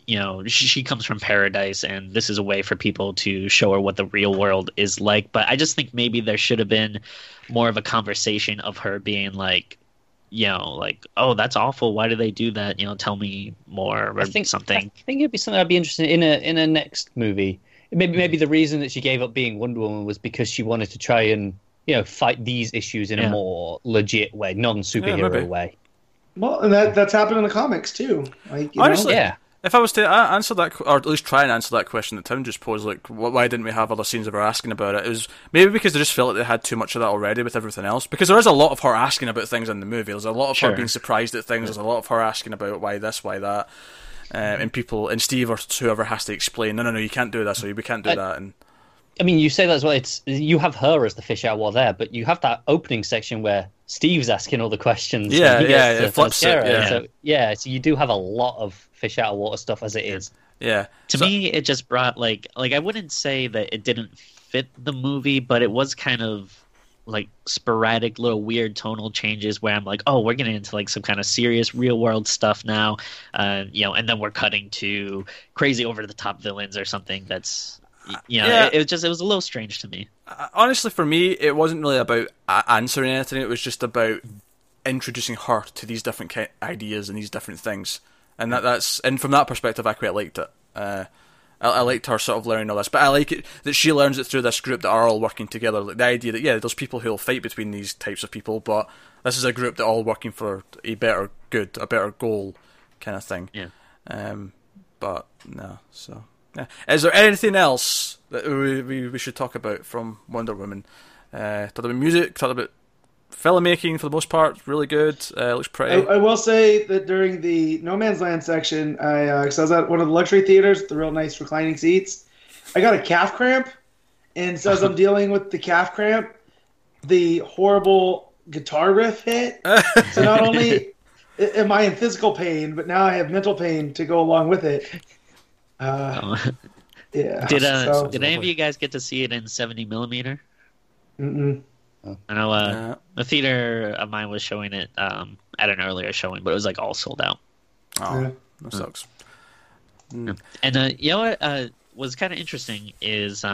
she comes from paradise, and this is a way for people to show her what the real world is like. But I just think maybe there should have been more of a conversation of her being like, oh, that's awful. Why do they do that? Tell me more. I think it'd be something I'd be interested in a next movie. Maybe the reason that she gave up being Wonder Woman was because she wanted to try and fight these issues in a more legit way, non-superhero way. Well, and that's happened in the comics too. Like, honestly, if I was to answer that, or at least try and answer that question that Tim just posed, like, why didn't we have other scenes of her asking about it? It was maybe because they just felt like they had too much of that already with everything else. Because there is a lot of her asking about things in the movie. There's a lot of her being surprised at things. There's a lot of her asking about why this, why that. And people, and Steve or whoever has to explain, no, you can't do this, or we can't do that. And I mean, you say that as well. You have her as the fish out while there, but you have that opening section where Steve's asking all the questions. Yeah, yeah, it flips it. Yeah. So you do have a lot of fish out of water stuff as it is. Yeah. To me, it just brought like I wouldn't say that it didn't fit the movie, but it was kind of like sporadic little weird tonal changes where I'm like, oh, we're getting into like some kind of serious real world stuff now, and then we're cutting to crazy over the top villains or something that's. It was a little strange to me. Honestly, for me, it wasn't really about answering anything. It was just about introducing her to these different ideas and these different things. And that's from that perspective, I quite liked it. I liked her sort of learning all this, but I like it that she learns it through this group that are all working together. Like the idea that there's people who'll fight between these types of people, but this is a group that are all working for a better good, a better goal, kind of thing. Yeah. But no, so. Yeah. Is there anything else that we should talk about from Wonder Woman? Talked about music, talked about filmmaking for the most part, really good, looks pretty. I will say that during the No Man's Land section, because I was at one of the luxury theaters with the real nice reclining seats, I got a calf cramp, and so as I'm dealing with the calf cramp, the horrible guitar riff hit, so not only am I in physical pain, but now I have mental pain to go along with it. Yeah. Did any of you guys get to see it in 70mm? Mm-mm. I know a theater of mine was showing it at an earlier showing, but it was like all sold out. Oh, yeah. That sucks. Mm. And you know what was kind of interesting is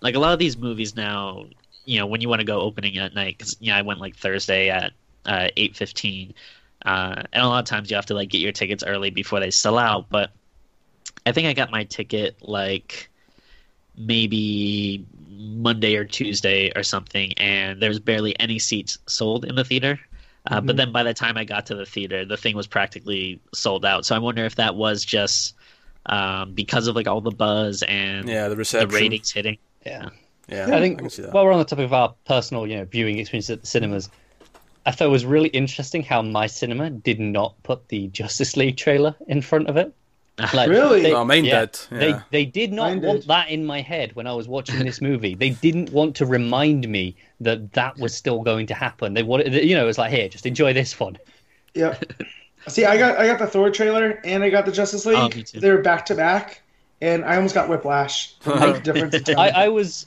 like a lot of these movies now, you know, when you want to go opening at night, because you know, I went like Thursday at 8:15, and a lot of times you have to like get your tickets early before they sell out. But I think I got my ticket like maybe Monday or Tuesday or something, and there was barely any seats sold in the theater. But then by the time I got to the theater, the thing was practically sold out. So I wonder if that was just because of like all the buzz and the reception, the ratings hitting. Yeah. I think while we're on the topic of our personal, you know, viewing experience at the cinemas, I thought it was really interesting how my cinema did not put the Justice League trailer in front of it. Like, really? They did not want that in my head when I was watching this movie. They didn't want to remind me that was still going to happen. They wanted, you know, it was like, here, just enjoy this one. Yeah. See, I got the Thor trailer and I got the Justice League. They're back to back, and I almost got whiplash from the difference in time.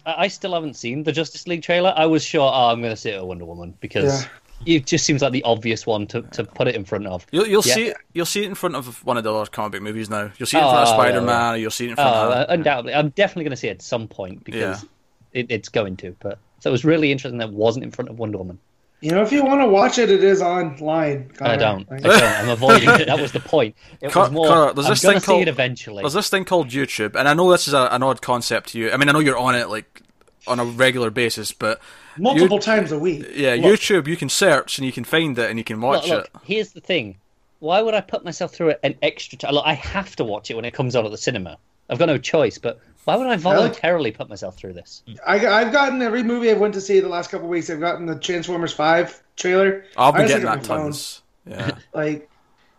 I still haven't seen the Justice League trailer. I was sure, I'm going to see it at Wonder Woman because. Yeah. It just seems like the obvious one to put it in front of. You'll see it in front of one of the other comic book movies now. You'll see it in front of Spider-Man. Yeah. You'll see it in front of undoubtedly. I'm definitely going to see it at some point because it's going to. But so it was really interesting that it wasn't in front of Wonder Woman. You know, if you want to watch it, it is online. I don't. I'm avoiding it. That was the point. It was more, I'm going to see it eventually. There's this thing called YouTube, and I know this is an odd concept to you. I mean, I know you're on it like on a regular basis, but multiple times a week. Yeah, look, YouTube, you can search and you can find it and you can watch it. Here's the thing. Why would I put myself through an extra time? I have to watch it when it comes out at the cinema. I've got no choice, but why would I voluntarily put myself through this? I've gotten every movie I went to see the last couple of weeks. I've gotten the Transformers 5 trailer. I've been getting that tons. Yeah. Like,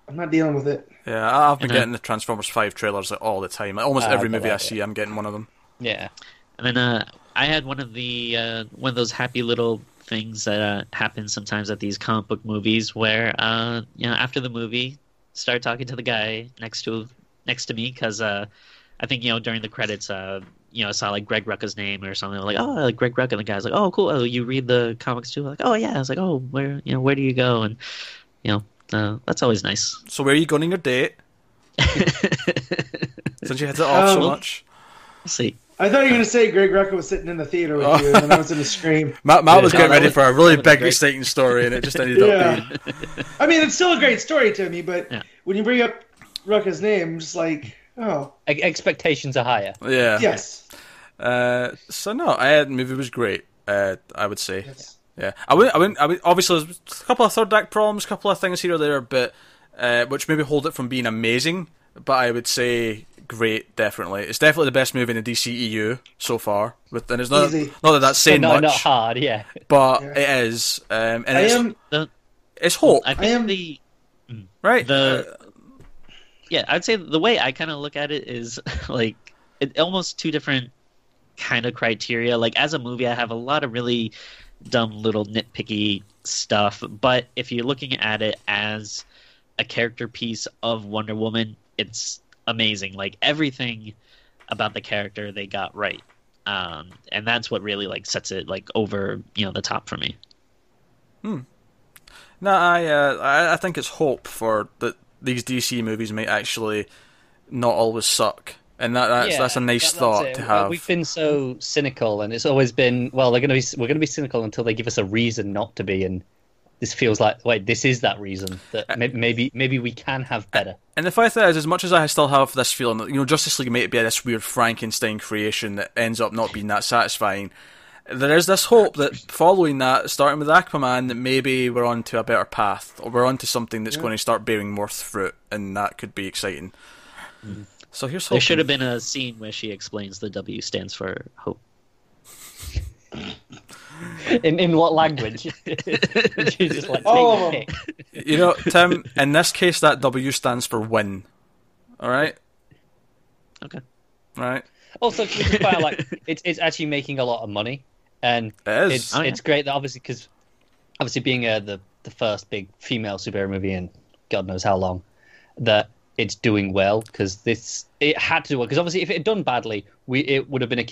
I'm not dealing with it. Yeah, I've been getting the Transformers 5 trailers all the time. Almost every movie I see, I'm getting one of them. Yeah. And then, I had one of the one of those happy little things that happen sometimes at these comic book movies, where you know, after the movie, start talking to the guy next to me because I think, you know, during the credits, you know, I saw like Greg Rucka's name or something. I'm like, oh, like Greg Rucka, and the guy's like, oh, cool. Oh, you read the comics too? I'm like, oh yeah. I was like, oh, where do you go? And you know, that's always nice. So where are you going on your date? Since you had it off so much, we'll see. I thought you were going to say Greg Rucka was sitting in the theater with you, and I was in a scream. Matt was getting ready for a really big, exciting story, and it just ended up being... I mean, it's still a great story to me, but when you bring up Rucka's name, I'm just like, oh. Expectations are higher. Yeah. Yes. So, no, the movie was great, I would say. Yes. Yeah. I wouldn't, obviously, there's a couple of third-act problems, a couple of things here or there, but which maybe hold it from being amazing, but I would say... Great, definitely. It's definitely the best movie in the DCEU so far. And it's not that that's saying much. Not hard, yeah. But it is. And it's hope. I am the... Right? Yeah, I'd say the way I kind of look at it is, like, it almost two different kind of criteria. Like, as a movie, I have a lot of really dumb little nitpicky stuff. But if you're looking at it as a character piece of Wonder Woman, it's... amazing. Like, everything about the character they got right, and that's what really like sets it like over, you know, the top for me. No, I think it's hope for that these DC movies may actually not always suck, and that's a nice thought to have. We've been so cynical, and it's always been we're gonna be cynical until they give us a reason not to be, and this feels like, wait, this is that reason that maybe we can have better. And the fact is, as much as I still have this feeling that, you know, Justice League may be this weird Frankenstein creation that ends up not being that satisfying, there is this hope that following that, starting with Aquaman, that maybe we're onto a better path, or we're onto something that's going to start bearing more fruit, and that could be exciting. Mm. So here's hoping. There should have been a scene where she explains the W stands for hope. In what language? Just like, oh. You know, Tim, in this case that W stands for win. Alright? Okay. Alright. Also, it's actually making a lot of money. And it's great that obviously being the first big female superhero movie in God knows how long, that it's doing well, because this, it had to work. Because obviously, if it had done badly, it would have been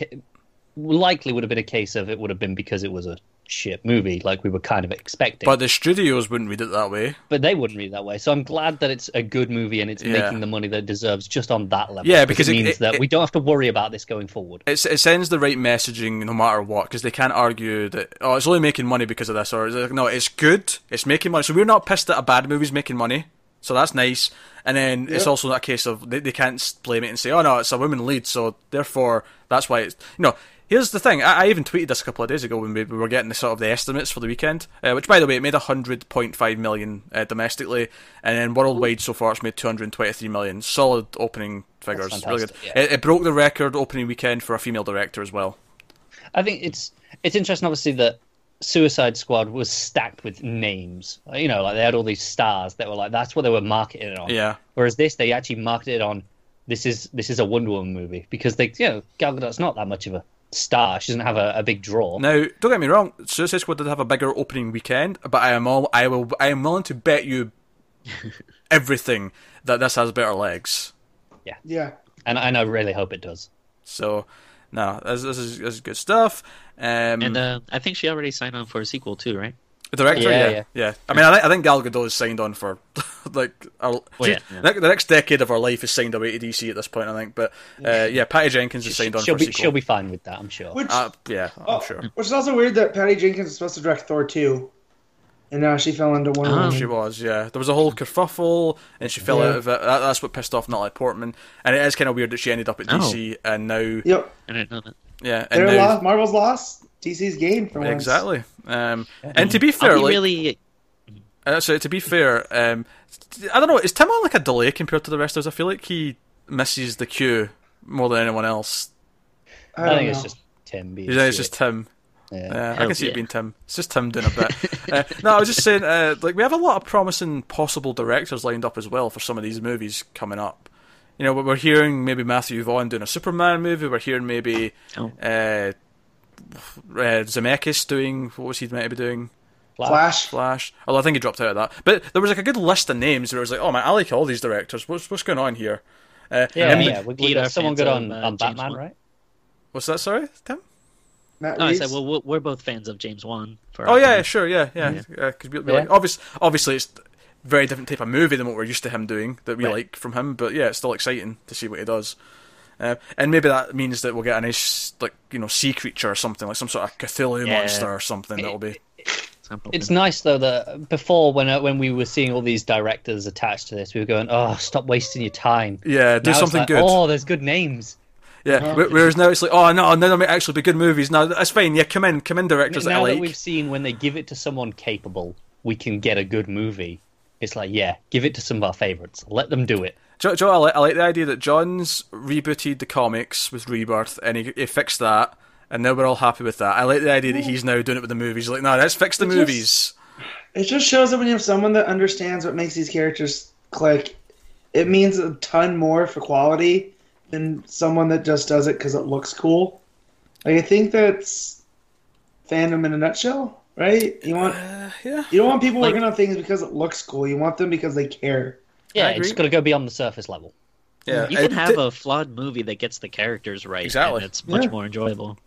likely would have been a case of, it would have been because it was a shit movie, like we were kind of expecting. But the studios wouldn't read it that way. But they wouldn't read it that way. So I'm glad that it's a good movie and it's making the money that it deserves just on that level. Yeah, because it means that we don't have to worry about this going forward. It sends the right messaging no matter what, because they can't argue that, oh, it's only making money because of this, or no, it's good, it's making money. So we're not pissed that a bad movie's making money. So that's nice. And then it's also not a case of they can't blame it and say, oh no, it's a woman lead, so therefore that's why it's... No, here's the thing. I even tweeted this a couple of days ago when we were getting the sort of the estimates for the weekend, which, by the way, it made 100.5 million domestically, and then worldwide so far it's made 223 million. Solid opening figures. Really good. Yeah. It broke the record opening weekend for a female director as well. I think it's interesting, obviously, that Suicide Squad was stacked with names. You know, like they had all these stars that were like, that's what they were marketing on. Yeah. Whereas this, they actually marketed it on, this is a Wonder Woman movie, because they, you know, Gal Gadot's not that much of a star. She doesn't have a big draw. Now, don't get me wrong, Suicide Squad did have a bigger opening weekend, but I am willing to bet you everything that this has better legs. Yeah. Yeah. And I really hope it does. So. No, this is good stuff. And I think she already signed on for a sequel too, right? The director, yeah. I mean, I think Gal Gadot is signed on for like the next decade of her life is signed away to DC at this point, I think. But Patty Jenkins is signed on for a sequel. She'll be fine with that, I'm sure. Which is also weird that Patty Jenkins is supposed to direct Thor 2. And now she fell into Wonder Woman. She was, yeah. There was a whole kerfuffle, and she fell out of it. That's what pissed off Natalie Portman. And it is kind of weird that she ended up at DC, and now... Yep. I didn't know that. Yeah, and now... Marvel's lost, DC's gained for once. Exactly. And to be fair... I don't know, is Tim on like a delay compared to the rest of us? I feel like he misses the cue more than anyone else. I think it's just Tim. You know, it's just Tim. Yeah, I can see it being Tim. It's just Tim doing a bit. I was just saying, like we have a lot of promising possible directors lined up as well for some of these movies coming up. You know, we're hearing maybe Matthew Vaughn doing a Superman movie. We're hearing maybe Zemeckis doing, what was he meant to be doing? Flash. Although I think he dropped out of that. But there was like a good list of names where it was like, oh man, I like all these directors. What's going on here? We got someone good on Batman, right? What's that? Sorry, Tim. I said, well, we're both fans of James Wan. Obviously, it's a very different type of movie than what we're used to him doing, that we like from him, but yeah, it's still exciting to see what he does. And maybe that means that we'll get a nice, like, you know, sea creature or something, like some sort of Cthulhu monster or something. It's nice, though, that before, when we were seeing all these directors attached to this, we were going, oh, stop wasting your time. Yeah, do now something good. Oh, there's good names. Yeah, whereas now it's like, oh no, they'll actually be good movies. No, that's fine. Yeah, come in, directors. Now that we've seen when they give it to someone capable, we can get a good movie. It's like, yeah, give it to some of our favourites. Let them do it. Joe, I like the idea that Johns rebooted the comics with Rebirth, and he fixed that, and now we're all happy with that. I like the idea that he's now doing it with the movies. Like, no, let's fix the movies. It just shows that when you have someone that understands what makes these characters click, it means a ton more for quality than someone that just does it because it looks cool. Like, I think that's fandom in a nutshell, right? You don't want people working on things because it looks cool. You want them because they care. Yeah, it's got to go beyond the surface level. Yeah, you can have a flawed movie that gets the characters right. Exactly, and it's much more enjoyable.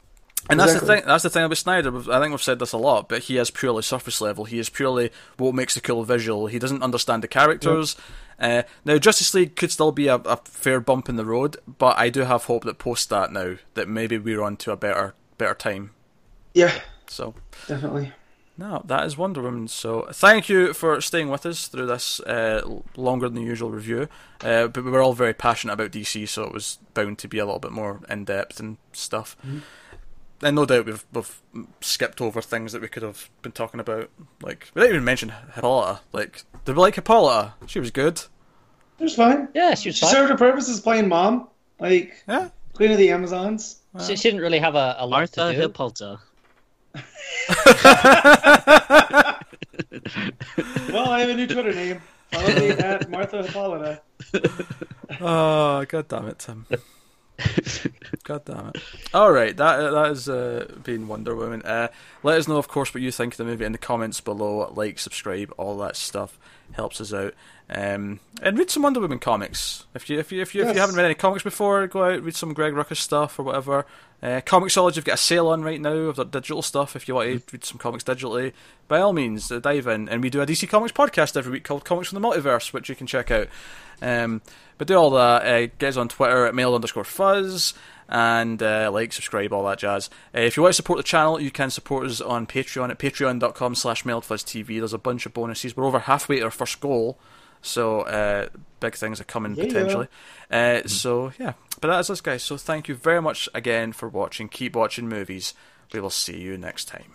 And that's the thing. That's the thing about Snyder. I think we've said this a lot, but he is purely surface level. He is purely what makes the cool visual. He doesn't understand the characters. Yep. Now, Justice League could still be a fair bump in the road, but I do have hope that post that now, that maybe we're on to a better time. Yeah. So definitely. No, that is Wonder Woman. So thank you for staying with us through this longer than usual review. But we were all very passionate about DC, so it was bound to be a little bit more in depth and stuff. Mm-hmm. And no doubt we've skipped over things that we could have been talking about. Like, we didn't even mention Hippolyta. Like, did we like Hippolyta? She was good. She was fine. Yeah, she was fine. She served her purpose as playing mom. Like, Queen of the Amazons. So she didn't really have a lot to do. Hippolyta. Well, I have a new Twitter name. Follow me at Martha Hippolyta. Oh, God damn it, Tim. God damn it. Alright, that has been Wonder Woman. Let us know, of course, what you think of the movie in the comments below. Like, subscribe, all that stuff. helps us out. And read some Wonder Woman comics. If you haven't read any comics before, go out, read some Greg Rucka stuff or whatever. Comixology, I've got a sale on right now of the digital stuff. If you want to read some comics digitally, by all means, dive in. And we do a DC Comics podcast every week called Comics from the Multiverse, which you can check out. But do all that. Get us on Twitter at mail_fuzz. And like, subscribe, all that jazz. If you want to support the channel, you can support us on Patreon at patreon.com/mailedfuzztv. There's a bunch of bonuses. We're over halfway to our first goal, so big things are coming potentially. So yeah, but that is us, guys. So thank you very much again for watching. Keep watching movies. We will see you next time.